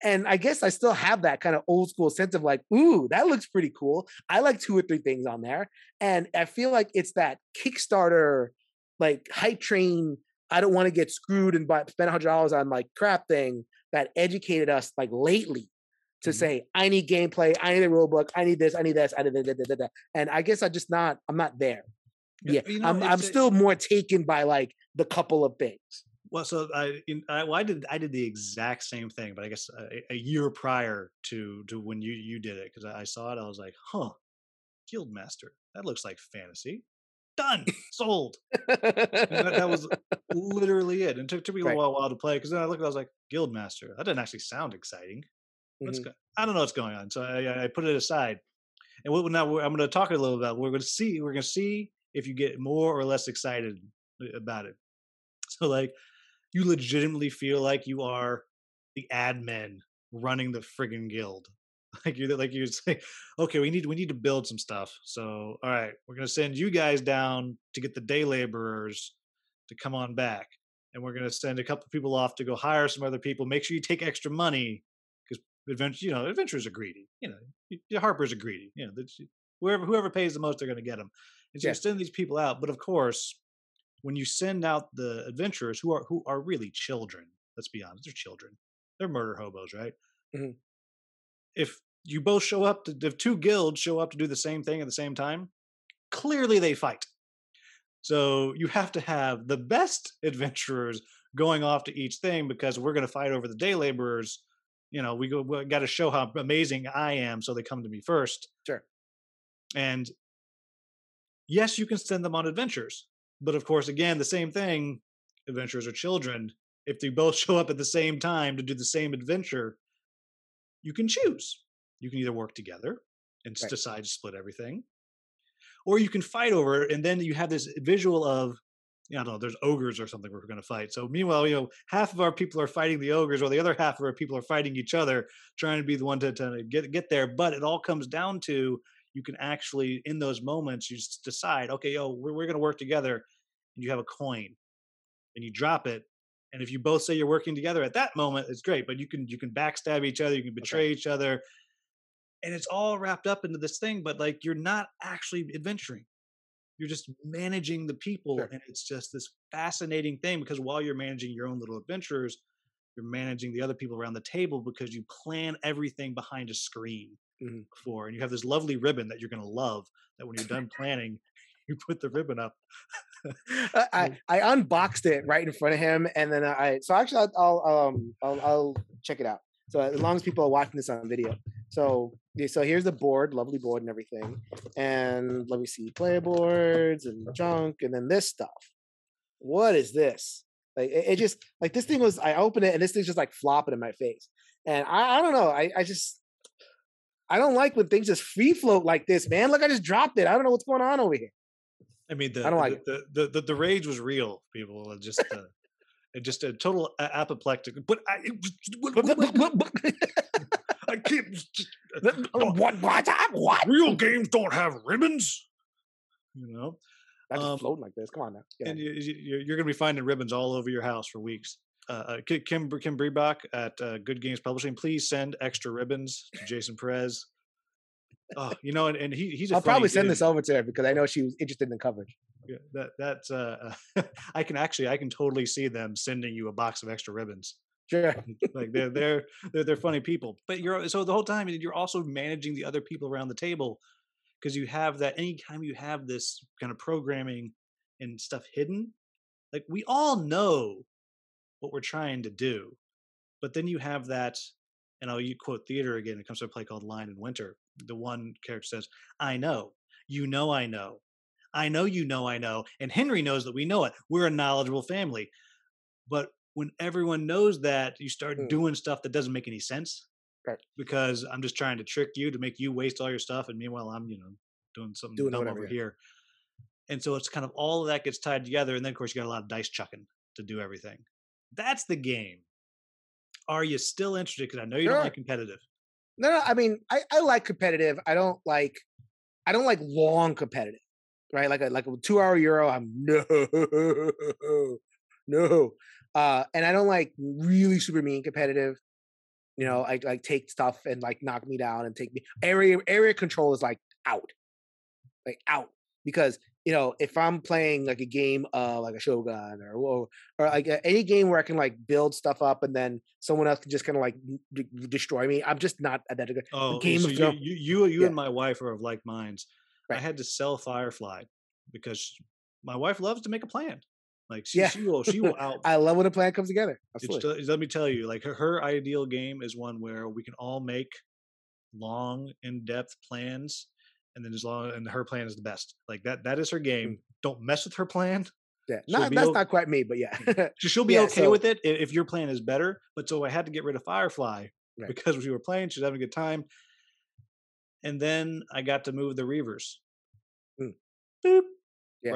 And I guess I still have that kind of old school sense of ooh, that looks pretty cool. I like two or three things on there. And I feel like it's that Kickstarter, hype train. I don't want to get screwed and spend $100 on crap thing that educated us lately to say, I need gameplay. I need a rule book. I need this. I need this. I need that. And I guess I'm not there. Yeah, I'm still more taken by the couple of things. Well, so I did the exact same thing, but I guess a year prior to when you did it, because I saw it, I was like, huh, Guildmaster, that looks like fantasy. Done, sold. that was literally it. And it took me a while to play, because then I looked, I was like, Guildmaster, that doesn't actually sound exciting. I don't know what's going on, so I put it aside. And now I'm going to talk a little about. We're going to see if you get more or less excited about it. So you legitimately feel like you are the admin running the friggin' guild. You say, okay, we need to build some stuff. So all right, we're going to send you guys down to get the day laborers to come on back, and we're going to send a couple people off to go hire some other people. Make sure you take extra money, because adventurers are greedy. Your harpers are greedy. Whoever pays the most, they're going to get them. And so you send these people out, but of course, when you send out the adventurers who are really children, let's be honest, they're children. They're murder hobos, right? Mm-hmm. If two guilds show up to do the same thing at the same time, clearly they fight. So you have to have the best adventurers going off to each thing, because we're going to fight over the day laborers. We got to show how amazing I am, so they come to me first. Sure. And yes, you can send them on adventures, but of course, again, the same thing, adventurers are children. If they both show up at the same time to do the same adventure, you can choose. You can either work together and decide to split everything, or you can fight over it. And then you have this visual of, I don't know, there's ogres or something we're going to fight. So meanwhile, half of our people are fighting the ogres, or the other half of our people are fighting each other, trying to be the one to get there. But it all comes down to, you can actually, in those moments, you just decide, okay, we're going to work together. And you have a coin and you drop it. And if you both say you're working together at that moment, it's great. But you can backstab each other. You can betray each other. And it's all wrapped up into this thing. But you're not actually adventuring. You're just managing the people. Sure. And it's just this fascinating thing, because while you're managing your own little adventures, you're managing the other people around the table, because you plan everything behind a screen. Mm-hmm. Before, and you have this lovely ribbon that you're going to love, that when you're done planning, you put the ribbon up. I unboxed it right in front of him, and then I'll check it out. So as long as people are watching this on video, so here's the board, lovely board and everything, and let me see, player boards and junk, and then this stuff. What is this? This thing was, I opened it and this thing's just flopping in my face, and I don't know, I don't like when things just free float like this, man. Look, I just dropped it. I don't know what's going on over here. I mean, the rage was real, people. Just a total apoplectic. But I can't. What? Real games don't have ribbons. That's floating like this. Come on now. Yeah. And you're going to be finding ribbons all over your house for weeks. Kim Breebach at Good Games Publishing, please send extra ribbons to Jason Perez. And he's. I'll probably send this over to her, because I know she was interested in the coverage. Yeah, that's. I can totally see them sending you a box of extra ribbons. Sure. They're funny people, but so the whole time you're also managing the other people around the table, because you have that. Anytime you have this kind of programming and stuff hidden, we all know what we're trying to do, but then you have that, and I'll quote theater again. It comes to a play called Line in Winter, the one character says, I know, you know, I know. I know, you know, I know. And Henry knows that we know it. We're a knowledgeable family. But when everyone knows that, you start doing stuff that doesn't make any sense. Right. Because I'm just trying to trick you to make you waste all your stuff. And meanwhile, I'm, you know, doing something dumb over here. And so it's kind of all of that gets tied together. And then, of course, you got a lot of dice chucking to do everything. That's the game. Are you still interested? Because I know you don't like competitive. No, I mean, I like competitive. I don't like long competitive, right? Like a 2 hour Euro. I'm no. And I don't like really super mean competitive. You know, I like take stuff and like knock me down and take me area control is like out because, you know, if I'm playing like a game of like a Shogun or like any game where I can like build stuff up and then someone else can just kind of like destroy me, I'm just not that good. Oh, game so you yeah. and my wife are of like minds. Right. I had to sell Firefly because my wife loves to make a plan. Like she will out. I love when a plan comes together. Absolutely. Let me tell you, like her ideal game is one where we can all make long, in-depth plans. And then her plan is the best. Like that is her game. Mm. Don't mess with her plan. Yeah, that's not quite me, but yeah, she'll be okay with it if your plan is better. But so I had to get rid of Firefly because we were playing. She's having a good time, and then I got to move the Reavers. Mm. Boop. Yeah,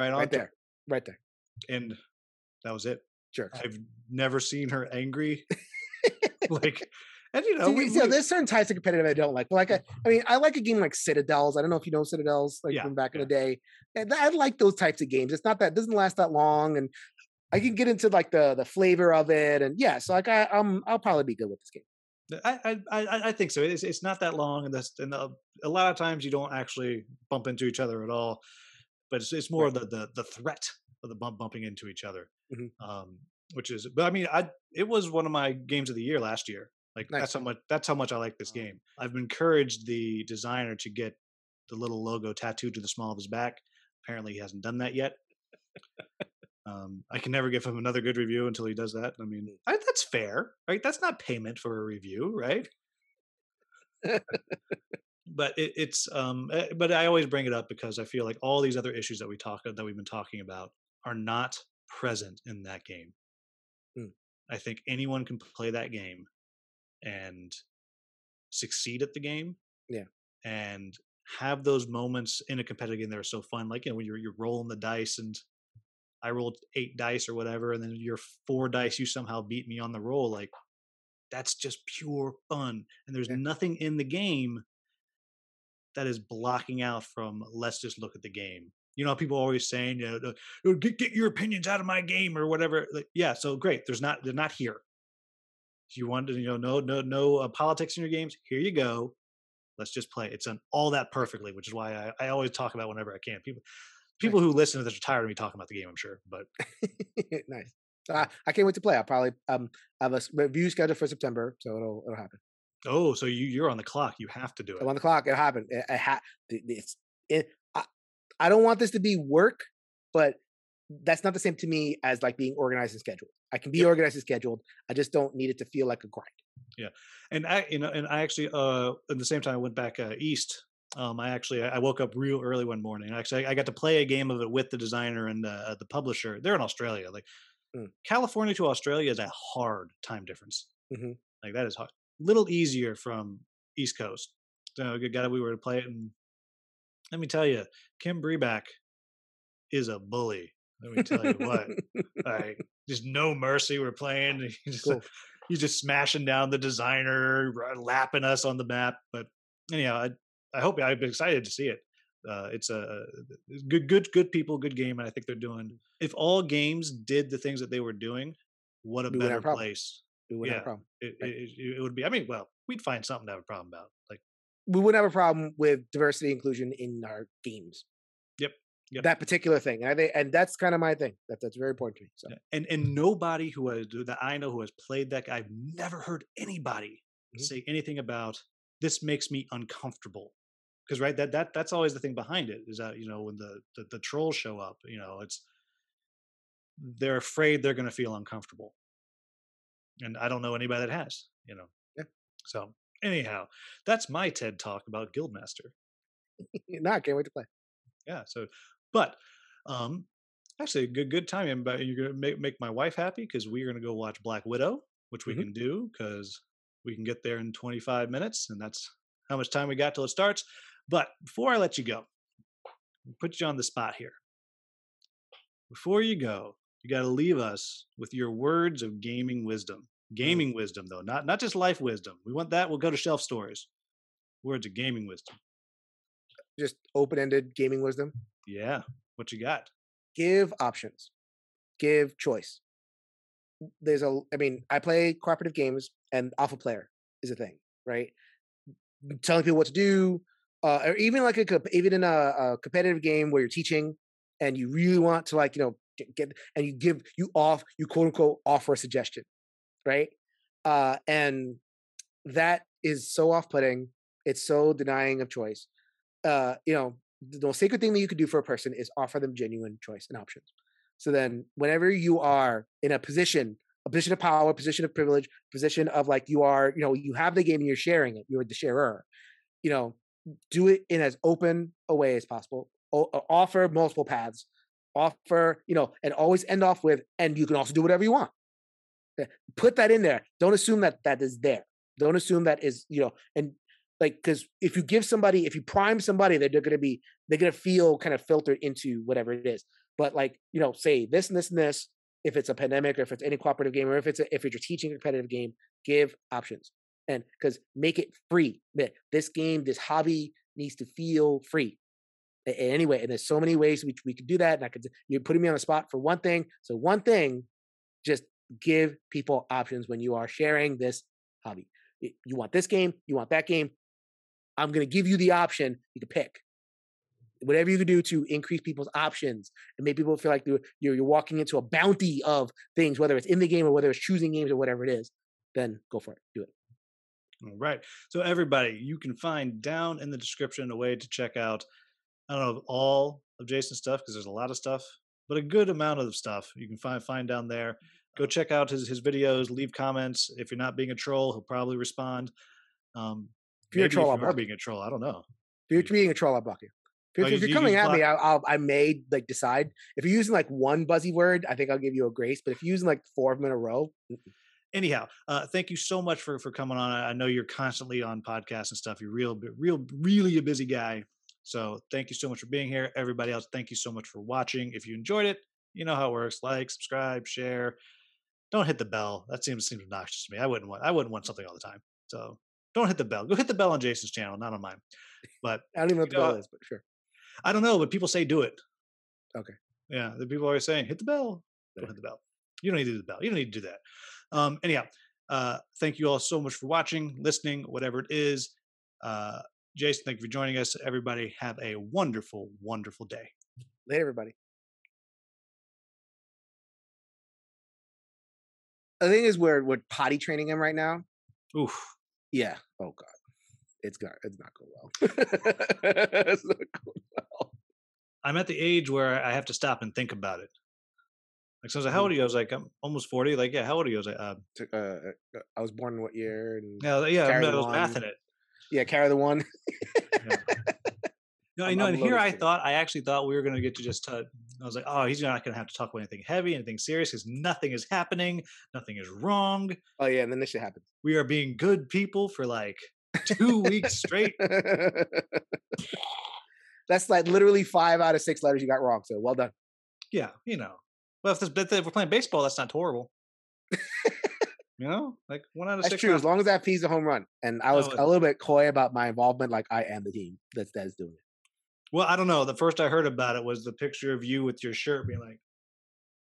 right there, and that was it. Sure, I've never seen her angry. Like. And you know, there's certain types of competitive I don't like. But like, I like a game like Citadels. I don't know if you know Citadels, from back in the day. And I like those types of games. It's not that it doesn't last that long, and I can get into like the flavor of it. And yeah, so like I'll probably be good with this game. I think so. It's not that long, and a lot of times you don't actually bump into each other at all. But it's more the threat of the bumping into each other, which is. But I mean, it was one of my games of the year last year. Like nice. That's how much I like this game. I've encouraged the designer to get the little logo tattooed to the small of his back. Apparently, he hasn't done that yet. I can never give him another good review until he does that. I mean, that's fair, right? That's not payment for a review, right? But but I always bring it up because I feel like all these other issues that we've been talking about are not present in that game. Mm. I think anyone can play that game and succeed at the game, and have those moments in a competitive game that are so fun. Like, you know, when you're rolling the dice, and I rolled 8 dice or whatever, and then your 4 dice, you somehow beat me on the roll. Like, that's just pure fun, and there's nothing in the game that is blocking out from let's just look at the game. You know, people are always saying, you know, get your opinions out of my game or whatever. Like, yeah, so great. They're not here. You want to, you know, no politics in your games. Here you go. Let's just play. It's done all that perfectly, which is why I always talk about whenever I can. People who listen to this are tired of me talking about the game, I'm sure. But nice. I can't wait to play. I'll probably have a review scheduled for September, so it'll happen. Oh, so you're on the clock. You have to do it. I'm on the clock. It'll happen. I don't want this to be work, but that's not the same to me as like being organized and scheduled. I can be organized and scheduled. I just don't need it to feel like a grind. Yeah. And I actually, at the same time I went back east. I woke up real early one morning. Actually, I got to play a game of it with the designer and the publisher. They're in Australia. Like California to Australia is a hard time difference. Mm-hmm. Like that is hard. Little easier from East Coast. So we were to play it. And let me tell you, Kim Breback is a bully. Let me tell you what. All right. Just no mercy. We're playing. He's just smashing down the designer, lapping us on the map. But anyhow, I hope I've been excited to see it. It's a good people, good game. And I think they're doing, if all games did the things that they were doing, what a better place. We wouldn't have a problem. It would be, we'd find something to have a problem about. Like we wouldn't have a problem with diversity inclusion in our games. Yep. That particular thing, and that's kind of my thing. That's very important to me. So. And nobody that I know who has played that, I've never heard anybody say anything about this makes me uncomfortable. Because that's always the thing behind it is that, you know, when the trolls show up, you know, they're afraid they're going to feel uncomfortable, and I don't know anybody that has, you know. Yeah. So Anyhow, that's my TED Talk about Guildmaster. No, I can't wait to play. Yeah, so, but actually, good time. You're going to make my wife happy because we're going to go watch Black Widow, which we can do because we can get there in 25 minutes, and that's how much time we got till it starts. But before I let you go, I'll put you on the spot here. Before you go, you got to leave us with your words of gaming wisdom. Gaming wisdom, though, not just life wisdom. We want that. We'll go to Shelf Stories. Words of gaming wisdom. Just open-ended gaming wisdom. Yeah. What you got? Give options. Give choice. I play cooperative games, and alpha player is a thing, right? Telling people what to do, or even like even in a competitive game where you're teaching, and you really want to you quote unquote offer a suggestion, right? And that is so off-putting. It's so denying of choice. The most sacred thing that you could do for a person is offer them genuine choice and options. So then whenever you are in a position of power, position of privilege, position of you have the game and you're sharing it, you're the sharer, do it in as open a way as possible. Offer multiple paths, and always end off with, and you can also do whatever you want. Put that in there. Don't assume that is there. Don't assume that is, because if you give somebody, if you prime somebody, they're going to feel kind of filtered into whatever it is. But say this and this and this, if it's a pandemic or if it's any cooperative game or if you're teaching a competitive game, give options. And because make it free. This game, this hobby needs to feel free. Anyway, and there's so many ways we could do that. And you're putting me on the spot for one thing. So one thing, just give people options when you are sharing this hobby. You want this game, you want that game. I'm going to give you the option. You can pick whatever you can do to increase people's options and make people feel like you're walking into a bounty of things, whether it's in the game or whether it's choosing games or whatever it is. Then go for it. Do it. All right. So everybody, you can find down in the description a way to check out, I don't know, all of Jason's stuff because there's a lot of stuff, but a good amount of stuff you can find down there. Go check out his videos. Leave comments. If you're not being a troll, he'll probably respond. If you're a troll, I'll block you. Being a troll, I don't know. If you're being a troll, I'll block you. If you're coming at me, I may decide. If you're using one buzzy word, I think I'll give you a grace. But if you're using four of them in a row, anyhow, thank you so much for coming on. I know you're constantly on podcasts and stuff. You're really a busy guy. So thank you so much for being here. Everybody else, thank you so much for watching. If you enjoyed it, you know how it works. Like, subscribe, share. Don't hit the bell. That seems obnoxious to me. I wouldn't want something all the time. So don't hit the bell. Go hit the bell on Jason's channel, not on mine. But I don't even know what the bell is, but sure. I don't know, but people say do it. Okay. Yeah, the people are always saying hit the bell. Don't hit the bell. You don't need to do the bell. You don't need to do that. Anyhow, thank you all so much for watching, listening, whatever it is. Jason, thank you for joining us. Everybody, have a wonderful, wonderful day. Later, everybody. The thing is, we're potty training him right now. Oof. Yeah. Oh God. It's not going well. It's not going well. I'm at the age where I have to stop and think about it. So I was like, how old are you? I was like, I'm almost 40. Like, yeah, how old are you? I was like, I was born in what year? And yeah, I was mathing it. Yeah, carry the one. Yeah. No, I actually thought we were going to get to just. I was like, oh, he's not going to have to talk about anything heavy, anything serious, because nothing is happening, nothing is wrong. Oh yeah, and then this shit happens. We are being good people for 2 weeks straight. That's literally 5 out of 6 letters you got wrong. So well done. Yeah, Well, if we're playing baseball, that's not horrible. One out of 6. That's true. As long as that P's a home run, and I was a little bit coy about my involvement. I am the team that's doing it. Well, I don't know. The first I heard about it was the picture of you with your shirt being like.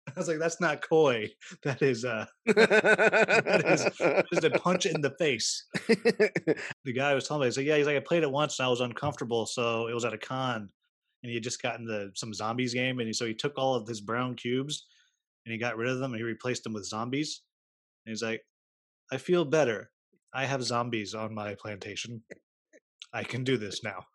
I was like, that's not coy. That is that is a punch in the face. The guy was telling me, he's like, I played it once and I was uncomfortable, so it was at a con, and he had just gotten some zombies game, and so he took all of his brown cubes, and he got rid of them, and he replaced them with zombies. And he's like, I feel better. I have zombies on my plantation. I can do this now.